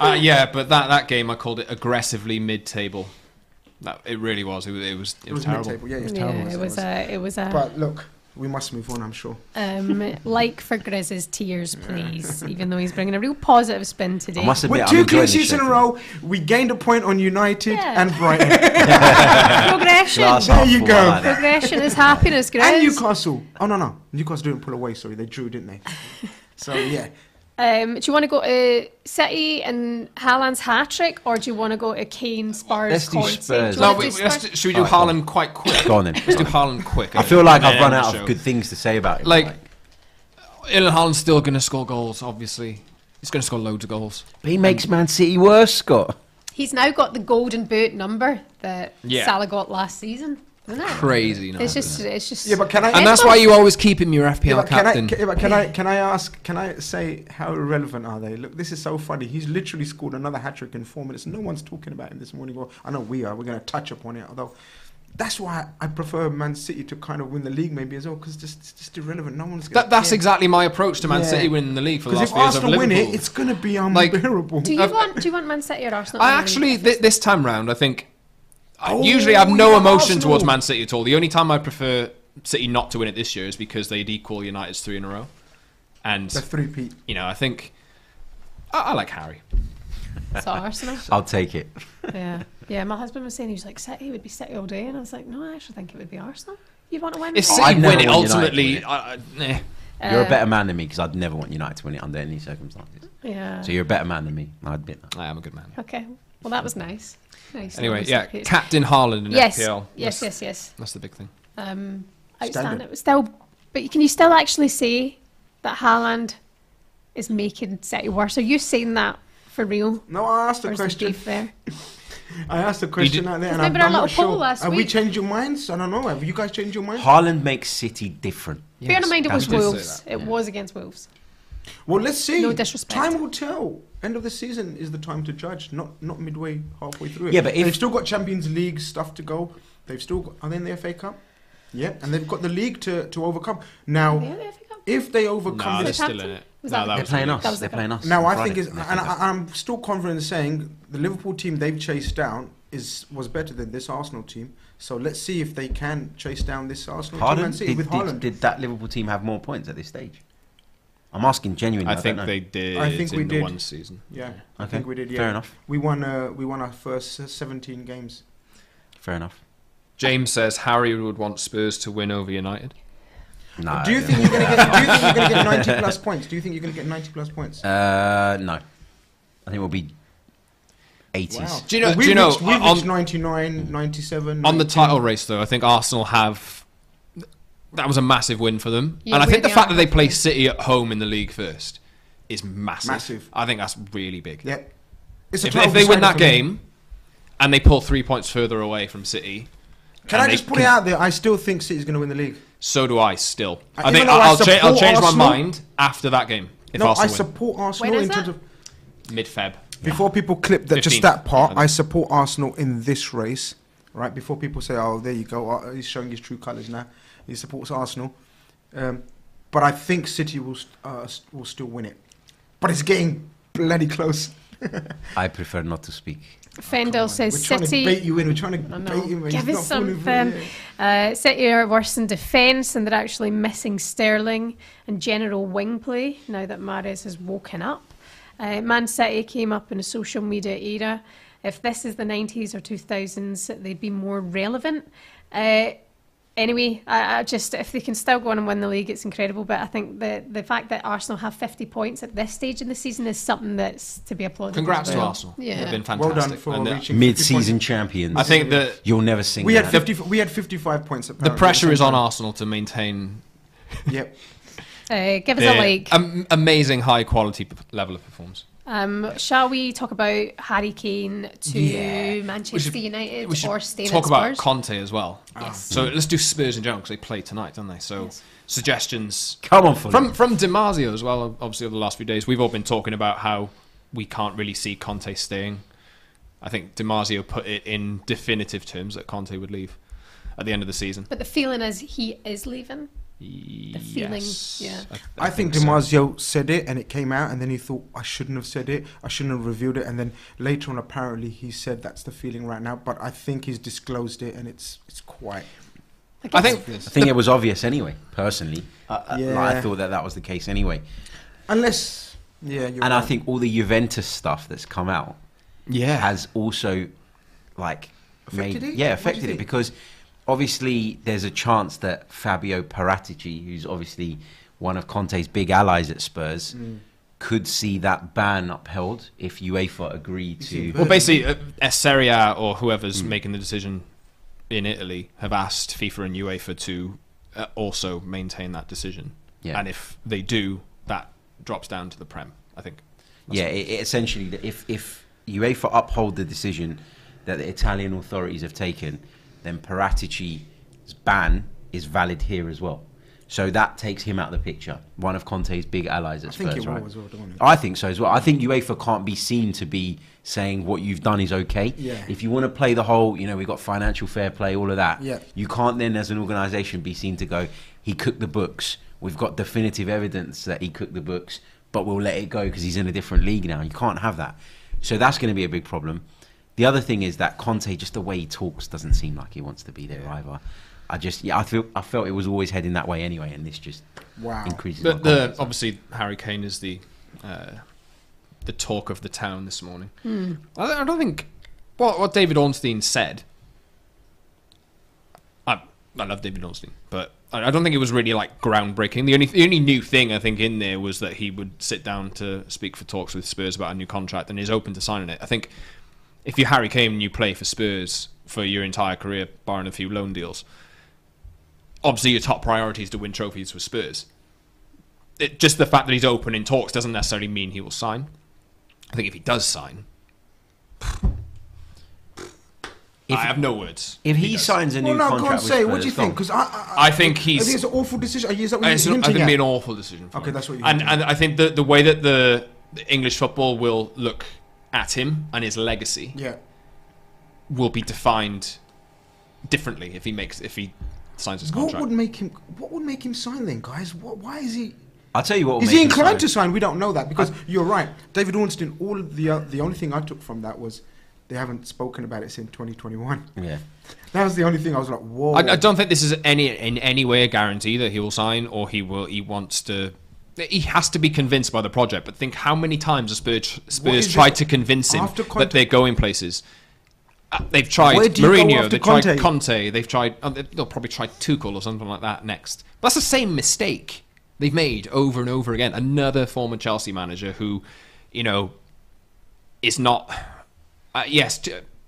uh, yeah, but that, that game, I called it aggressively mid-table. That, it really was. It was, it was, it was, it was terrible. Yeah, it was yeah, terrible. It was, uh, it was, uh, but look, we must move on, I'm sure. Um, like for Grizz's tears, please, yeah. Even though he's bringing a real positive spin today. I must admit, We're two clean sheets in a row. We gained a point on United yeah. and Brighton. Progression. Glass there you go. Like Progression is happiness, Grizz. And Newcastle. Oh, no, no. Newcastle didn't pull away, sorry. They drew, didn't they? So, yeah. Um, do you want to go to City and Haaland's hat-trick, or do you want to go to Kane, Spurs, Let's do Spurs. No, wait, do Spurs? Let's do, should we do right, Haaland quite quick? Go on then. Let's do Haaland quick. I feel like I've run out of good things to say about him. Like, like. Erling Haaland's still going to score goals, obviously. He's going to score loads of goals. But he makes Man City worse, Scott. He's now got the golden boot number that yeah. Salah got last season. Isn't it? Crazy, no, it's just, it? it's just. Yeah, but can I? And that's why you always keep him your F P L yeah, but captain. Can I, yeah, but can I? Can I ask? Can I say how irrelevant are they? Look, this is so funny. He's literally scored another hat trick in four minutes. No one's talking about him this morning. Well, I know we are. We're going to touch upon it, although that's why I prefer Man City to kind of win the league maybe as well, because it's, it's just irrelevant. No one's. That, that's care. exactly my approach to Man yeah. City winning the league for the last few years. Because if Arsenal win it, it's going to be unbearable. Like, do you I've, want? Do you want Man City or Arsenal? I actually th this time round, I think. Oh, usually I have no emotion Arsenal. towards Man City at all. The only time I prefer City not to win it this year is because they'd equal United's three in a row. And the three-peat. You know, I think... I, I like Harry. So Arsenal? I'll take it. Yeah. Yeah, my husband was saying he was like, City would be City all day. And I was like, no, I actually think it would be Arsenal. You'd want to win it. If City win it, ultimately... I, I, eh. You're uh, a better man than me, because I'd never want United to win it under any circumstances. Yeah. So you're a better man than me. I admit that. I am a good man. Okay. Well, that was nice. Nice. Anyway, yeah, Captain Haaland in yes. F P L. Yes, that's, yes, yes. That's the big thing. Um, outstanding. Still, but can you still actually say that Haaland is making City worse? Are you saying that for real? No, I asked a question. There? I asked a question out there, and I'm, I'm not sure. Have we changed your minds? I don't know. Have you guys changed your minds? Haaland makes City different. Yes. Bear in mind, it was Wolves. It yeah. was against Wolves. Well, let's see. No disrespect. Time will tell. End of the season is the time to judge, not not midway, halfway through it. Yeah, but if they've still got Champions League stuff to go. They've still got, are they in the F A Cup? Yeah, and they've got the league to, to overcome. Now, they the if they overcome... No, they're still in it. No, that that they're playing us. They're, they're playing us. Now, I think... It's, and I, I'm still confident in saying the Liverpool team they've chased down is was better than this Arsenal team. So let's see if they can chase down this Arsenal Haaland? team and see did, with Haaland. Did, did that Liverpool team have more points at this stage? I'm asking genuinely. I, I think they did. I think in we the did one season. Yeah, okay. I think we did. Yeah. Fair enough. We won. Uh, we won our first uh, seventeen games. Fair enough. James says Harry would want Spurs to win over United. No. Do you think you're going to get? Do you think you're going to get ninety plus points? Do you think you're going to get ninety plus points? Uh, no. I think we'll be eighties. Wow. Do you know? Well, do you reached, know? We reached ninety-nine, ninety-seven. On ninety-nine. The title race, though, I think Arsenal have. that was a massive win for them. Yeah, and I think the fact that they play City at home in the league first is massive. Massive. I think that's really big. Yeah. It's a if, if they win that game me. and they pull three points further away from City... Can I just put can, it out there? I still think City's going to win the league. So do I, still. I, I think I'll, I I'll, cha I'll change Arsenal. my mind after that game. If no, Arsenal I support win. Arsenal in that? terms of... Mid-Feb. Before people clip that, just that part, I support Arsenal in this race, right? Before people say, oh, there you go, he's showing his true colours now. He supports Arsenal. Um, but I think City will, uh, will still win it. But it's getting bloody close. I prefer not to speak. Fendel oh, says City... We're trying City. to bait you in, we're trying to bait you in. Give us something. Uh, City are worse in defence and they're actually missing Sterling and general wing play now that Mahrez has woken up. Uh, Man City came up in a social media era. If this is the nineties or two thousands, they'd be more relevant. Uh, anyway, I, I just if they can still go on and win the league, it's incredible. But I think the, the fact that Arsenal have fifty points at this stage in the season is something that's to be applauded. Congrats well. to Arsenal. Yeah. They've been fantastic. Well done for and reaching mid-season champions. I think that... You'll never sing we that. Had fifty, we had fifty-five points at Paris. The pressure is on Arsenal to maintain... Yep. Uh, give us yeah. a like. Um, amazing high quality level of performance. Um, shall we talk about Harry Kane to yeah. Manchester we should, United we or staying talk at Spurs? about Conte as well. Yes. So let's do Spurs in general because they play tonight, don't they? So yes. suggestions come on from from Di Marzio as well. Obviously, over the last few days, we've all been talking about how we can't really see Conte staying. I think Di Marzio put it in definitive terms that Conte would leave at the end of the season. But the feeling is he is leaving. The feeling, yes. yeah. I, th I, I think, think Di Marzio so. said it and it came out, and then he thought, I shouldn't have said it, I shouldn't have revealed it, and then later on, apparently, he said that's the feeling right now. But I think he's disclosed it, and it's it's quite. I, I think obvious. I think it was obvious anyway. Personally, uh, yeah. I thought that that was the case anyway. Unless, yeah, you're and right. I think all the Juventus stuff that's come out, yeah, has also like affected made, it? yeah affected it because. Obviously, there's a chance that Fabio Paratici, who's obviously one of Conte's big allies at Spurs, mm. could see that ban upheld if UEFA agree to... Well, basically, uh, Serie A or whoever's mm. making the decision in Italy have asked FIFA and UEFA to uh, also maintain that decision. Yeah. And if they do, that drops down to the Prem, I think. That's yeah, it, it essentially, if, if UEFA uphold the decision that the Italian authorities have taken... then Paratici's ban is valid here as well. So that takes him out of the picture. One of Conte's big allies at I Spurs, think it right? Will as well, don't it? I think so as well. I think UEFA can't be seen to be saying what you've done is okay. Yeah. If you want to play the whole, you know, we've got financial fair play, all of that, yeah. you can't then as an organisation be seen to go, he cooked the books. We've got definitive evidence that he cooked the books, but we'll let it go because he's in a different league now. You can't have that. So that's going to be a big problem. The other thing is that Conte, just the way he talks, doesn't seem like he wants to be there either. I just, yeah, I feel, I felt it was always heading that way anyway, and this just wow. increases. But the, obviously, Harry Kane is the uh, the talk of the town this morning. Hmm. I, I don't think what what David Ornstein said. I I love David Ornstein, but I, I don't think it was really like groundbreaking. The only the only new thing I think in there was that he would sit down to speak for talks with Spurs about a new contract and is open to signing it. I think. If you're Harry Kane and you play for Spurs for your entire career, barring a few loan deals, obviously your top priority is to win trophies with Spurs. It, just the fact that he's open in talks doesn't necessarily mean he will sign. I think if he does sign, if I have no words. If he, he signs a new well, no, contract can't with say. Spurs, what do you think? Because I, I, I, I think he's. I think it's an awful decision. Is that what you're hinting at? I think it'd be an awful decision. For okay, him. that's what you. And and I think the the way that the, the English football will look at him and his legacy yeah. will be defined differently if he makes if he signs his contract. What would make him? What would make him sign then, guys? What, why is he? I'll tell you what. Would is make he inclined him sign. to sign? We don't know that because I, you're right, David Ornstein. All of the uh, the only thing I took from that was they haven't spoken about it since twenty twenty-one. Yeah, that was the only thing I was like, whoa. I, I don't think this is any in any way a guarantee that he will sign or he will he wants to. He has to be convinced by the project, but think how many times the Spurs, Spurs tried to convince him that they're going places. Uh, they've tried Mourinho, they've Conte? tried Conte, they've tried. Oh, they'll probably try Tuchel or something like that next. But that's the same mistake they've made over and over again. Another former Chelsea manager who, you know, is not. Uh, yes,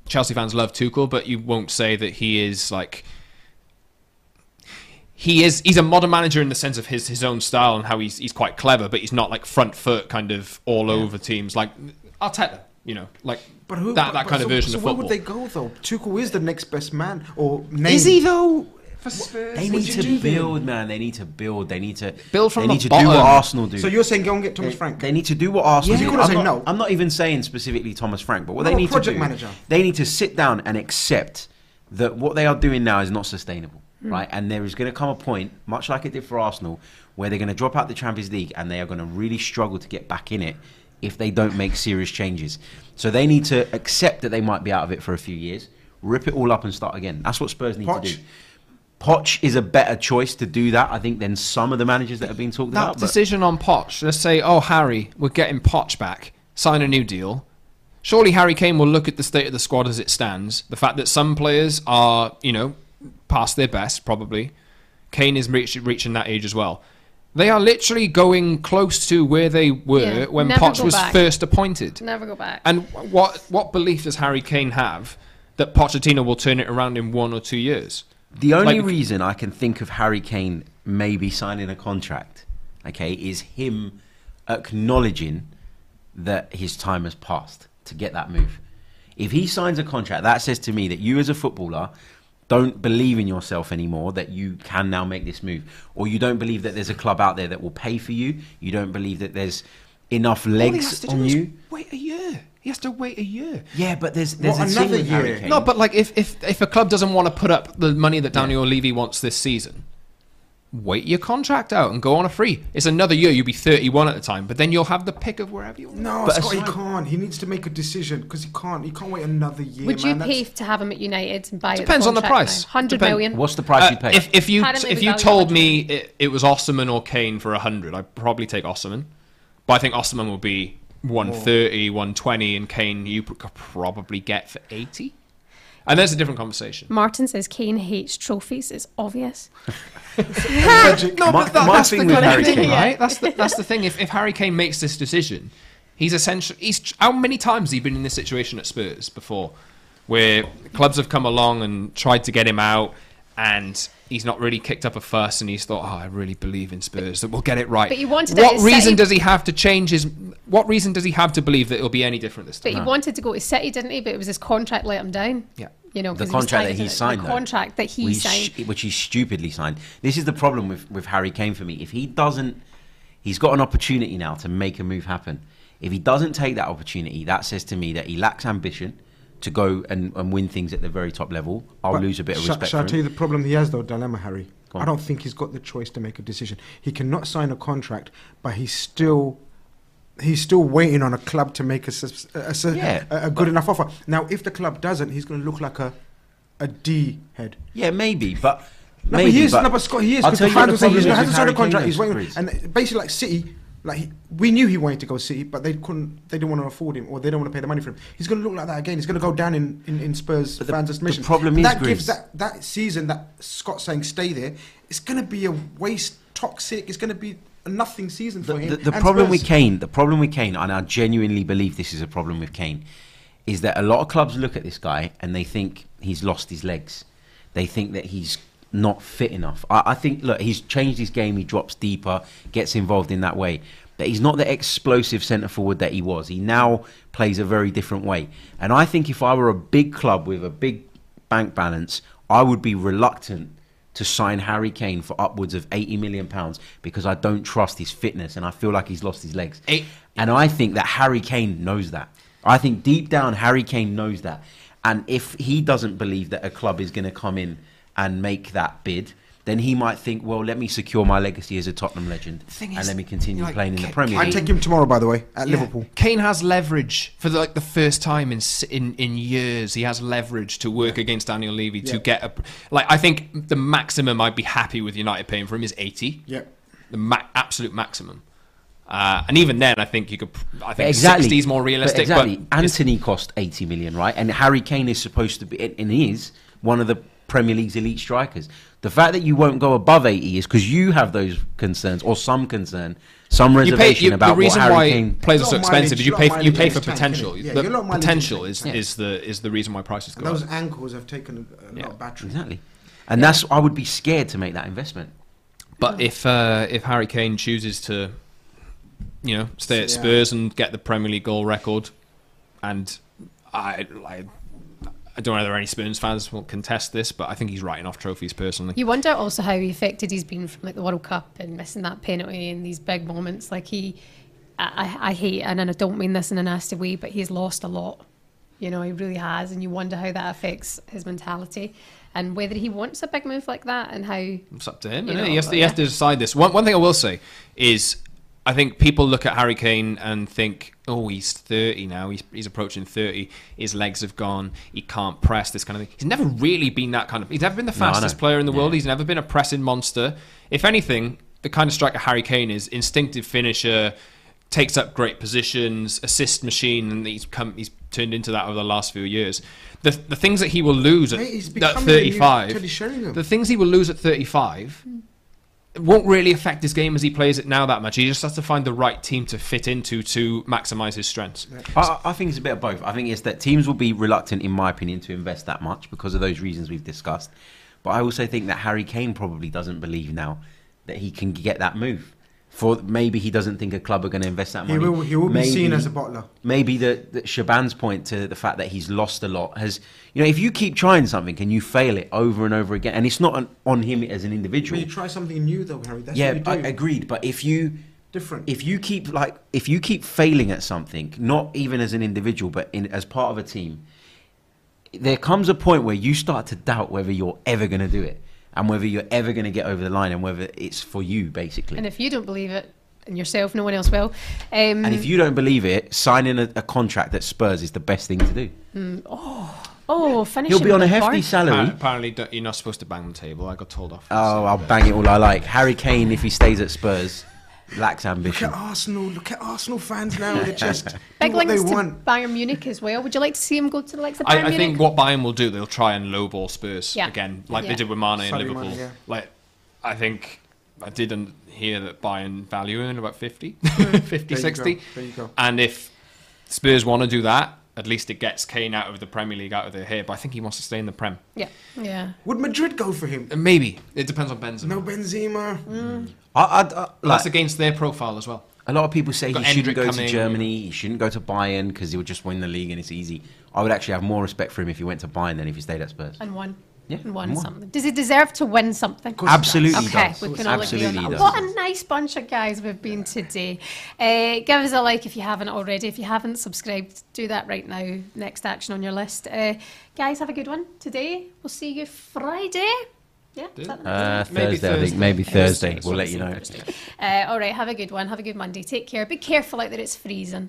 Chelsea fans love Tuchel, but you won't say that he is like. he is he's a modern manager in the sense of his his own style and how he's he's quite clever, but he's not like front foot kind of all yeah. over teams like Arteta, you know, like but who, that, that but kind so, of version so of football. Where would they go though? Tuchel is the next best man, or name. Is he though? For Spurs, they need to build, man. They need to build. They need to build from the bottom. They need to do what Arsenal do. So you're saying go and get Thomas Frank? They need to do what Arsenal do. I'm not, I'm not even saying specifically Thomas Frank, but what they need to do. Project manager. They need to sit down and accept that what they are doing now is not sustainable, mm. right? And there is going to come a point, much like it did for Arsenal, where they're going to drop out the Champions League and they are going to really struggle to get back in it if they don't make serious changes. So they need to accept that they might be out of it for a few years, rip it all up and start again. That's what Spurs need Poch. to do. Poch is a better choice to do that, I think, than some of the managers that have been talked that about. That decision on Poch, let's say, oh, Harry, we're getting Poch back, sign a new deal. Surely Harry Kane will look at the state of the squad as it stands, the fact that some players are, you know, past their best, probably. Kane is reach, reaching that age as well. They are literally going close to where they were yeah, when Poch was back. first appointed. Never go back. And what, what belief does Harry Kane have that Pochettino will turn it around in one or two years? The only like, reason I can think of Harry Kane maybe signing a contract, okay, is him acknowledging that his time has passed to get that move. If he signs a contract, that says to me that you as a footballer don't believe in yourself anymore, that you can now make this move. Or you don't believe that there's a club out there that will pay for you. You don't believe that there's enough legs on you. Wait a year. He has to wait a year. Yeah, but there's there's what, another year. No, but like if if if a club doesn't want to put up the money that Daniel yeah. Levy wants this season, wait your contract out and go on a free. It's another year. You'll be thirty-one at the time, but then you'll have the pick of wherever you want. No, but Scott, he can't. He needs to make a decision because he can't. He can't wait another year. Would man. you pay to have him at United and buy? Depends the on the price. Hundred million. What's the price uh, you pay? If if you if you told me it, it was Osimhen or Kane for a hundred, I'd probably take Osimhen. But I think Osimhen will be one thirty, one twenty, and Kane you could probably get for eighty. And there's a different conversation. Martin says Kane hates trophies. It's obvious. no, but that, that's the kind of thing, right? That's the, that's the thing. If, if Harry Kane makes this decision, he's essentially... He's, how many times has he been in this situation at Spurs before? Where clubs have come along and tried to get him out, and he's not really kicked up a fuss, and he's thought, oh, I really believe in Spurs, that we'll get it right. But he wanted what to reason City. does he have to change his... What reason does he have to believe that it'll be any different this time? But he no. wanted to go to City, didn't he? But it was his contract let him down. Yeah. You know, the contract he that he signed. The though, contract that he which signed. Which he stupidly signed. This is the problem with, with Harry Kane for me. If he doesn't... He's got an opportunity now to make a move happen. If he doesn't take that opportunity, that says to me that he lacks ambition to go and, and win things at the very top level. I'll but lose a bit of respect Shall I tell you the problem he has, though, dilemma, Harry? I don't think he's got the choice to make a decision. He cannot sign a contract, but he's still... He's still waiting on a club to make a, a, a, yeah, a, a good enough offer. Now, if the club doesn't, he's going to look like a a D head. Yeah, maybe, but no, maybe, but he is. But no, but Scott, he is. Because the fans will say he hasn't signed a contract. He's waiting, and basically, like City, like he, we knew he wanted to go City, but they couldn't. They didn't want to afford him, or they don't want to pay the money for him. He's going to look like that again. He's going to go down in in, in Spurs but fans' estimation. The problem is, that Grizz. gives that that season that Scott's saying stay there. It's going to be a waste, toxic. It's going to be. Nothing season for the, him. The, the problem Spurs. with Kane, the problem with Kane, and I genuinely believe this is a problem with Kane, is that a lot of clubs look at this guy and they think he's lost his legs. They think that he's not fit enough. I, I think, look, he's changed his game. He drops deeper, gets involved in that way. But he's not the explosive centre forward that he was. He now plays a very different way. And I think if I were a big club with a big bank balance, I would be reluctant to sign Harry Kane for upwards of eighty million pounds because I don't trust his fitness and I feel like he's lost his legs. Eight. And I think that Harry Kane knows that. I think deep down Harry Kane knows that. And if he doesn't believe that a club is going to come in and make that bid, then he might think, well, let me secure my legacy as a Tottenham legend thing is, and let me continue like, playing in K the Premier League. I take him tomorrow, by the way, at yeah. Liverpool. Kane has leverage for the, like the first time in in in years. He has leverage to work yeah. against Daniel Levy yeah. to get a like. I think the maximum I'd be happy with United paying for him is eighty. Yeah, the ma absolute maximum. Uh, and even then, I think you could. I think exactly. sixty is more realistic. But exactly, but Antony cost eighty million, right? And Harry Kane is supposed to be, and he is one of the Premier League's elite strikers. The fact that you won't go above eighty is because you have those concerns, or some concern, some reservation you pay, you, about the reason what Harry why Kane players are so expensive. Is you pay, you pay for potential. Yeah, the potential is, is the is the reason why prices go and those up. Those ankles have taken a, a yeah. lot of battery. Exactly. And yeah. that's I would be scared to make that investment. But if uh, if Harry Kane chooses to, you know, stay at yeah. Spurs and get the Premier League goal record, and I like. I don't know whether any Spurs fans will contest this, but I think he's writing off trophies personally. You wonder also how affected he's been from like the World Cup and missing that penalty in these big moments. Like he, I, I hate, and I don't mean this in a nasty way, but he's lost a lot. You know, he really has, and you wonder how that affects his mentality and whether he wants a big move like that and how. It's up to him, isn't it? He has to, he has to decide this. One, one thing I will say is, I think people look at Harry Kane and think, oh, he's thirty now. He's, he's approaching thirty. His legs have gone. He can't press, this kind of thing. He's never really been that kind of... He's never been the fastest no, player in the yeah. world. He's never been a pressing monster. If anything, the kind of striker Harry Kane is, instinctive finisher, takes up great positions, assist machine, and he's come, he's turned into that over the last few years. The the things that he will lose at, at thirty-five... The things he will lose at thirty-five... It won't really affect his game as he plays it now that much. He just has to find the right team to fit into to maximise his strengths. I, I think it's a bit of both. I think it's that teams will be reluctant, in my opinion, to invest that much because of those reasons we've discussed. But I also think that Harry Kane probably doesn't believe now that he can get that move. For maybe he doesn't think a club are going to invest that money. He will, he will maybe, be seen as a bottler. Maybe the, the Shaban's point to the fact that he's lost a lot has, you know, if you keep trying something and you fail it over and over again, and it's not an, on him as an individual. But you try something new though, Harry. That's yeah, what you do. I agreed. But if you different, if you keep like, if you keep failing at something, not even as an individual, but in, as part of a team, there comes a point where you start to doubt whether you're ever going to do it. And whether you're ever going to get over the line and whether it's for you, basically. And if you don't believe it in yourself, no one else will. Um, and if you don't believe it, signing a, a contract at Spurs is the best thing to do. Mm, oh, oh, finish He'll be on a hefty part. salary. Apparently, don't, you're not supposed to bang the table. I got told off. Oh, I'll bit. bang it all I like. Harry Kane, if he stays at Spurs, lacks ambition. Look at Arsenal. Look at Arsenal fans now. They're just big links they to want. Bayern Munich as well. Would you like to see him go to the likes of Bayern I, I Munich? I think what Bayern will do, they'll try and lowball Spurs yeah. again, like yeah. they did with Mane Sorry, and Liverpool. Mane, yeah. Like, I think I didn't hear that Bayern value in about fifty, mm. fifty, sixty. And if Spurs want to do that, at least it gets Kane out of the Premier League, out of their hair. But I think he wants to stay in the Prem. Yeah, yeah. Would Madrid go for him? Maybe. It depends on Benzema. No Benzema. Mm. I, I, I, like, that's against their profile as well. A lot of people say he shouldn't go to Germany. He shouldn't go to Bayern because he would just win the league and it's easy. I would actually have more respect for him if he went to Bayern than if he stayed at Spurs. And won. Yeah, and won and something. Does he deserve to win something? Absolutely. Okay, we can all agree on that. What a nice bunch of guys we've been today. Uh, give us a like if you haven't already. If you haven't subscribed, do that right now. Next action on your list. Uh, guys, have a good one today. We'll see you Friday. Yeah, uh, Thursday, maybe Thursday, I think. Maybe Thursday. Thursday. We'll let you know. Uh, all right, have a good one. Have a good Monday. Take care. Be careful out there. It's freezing.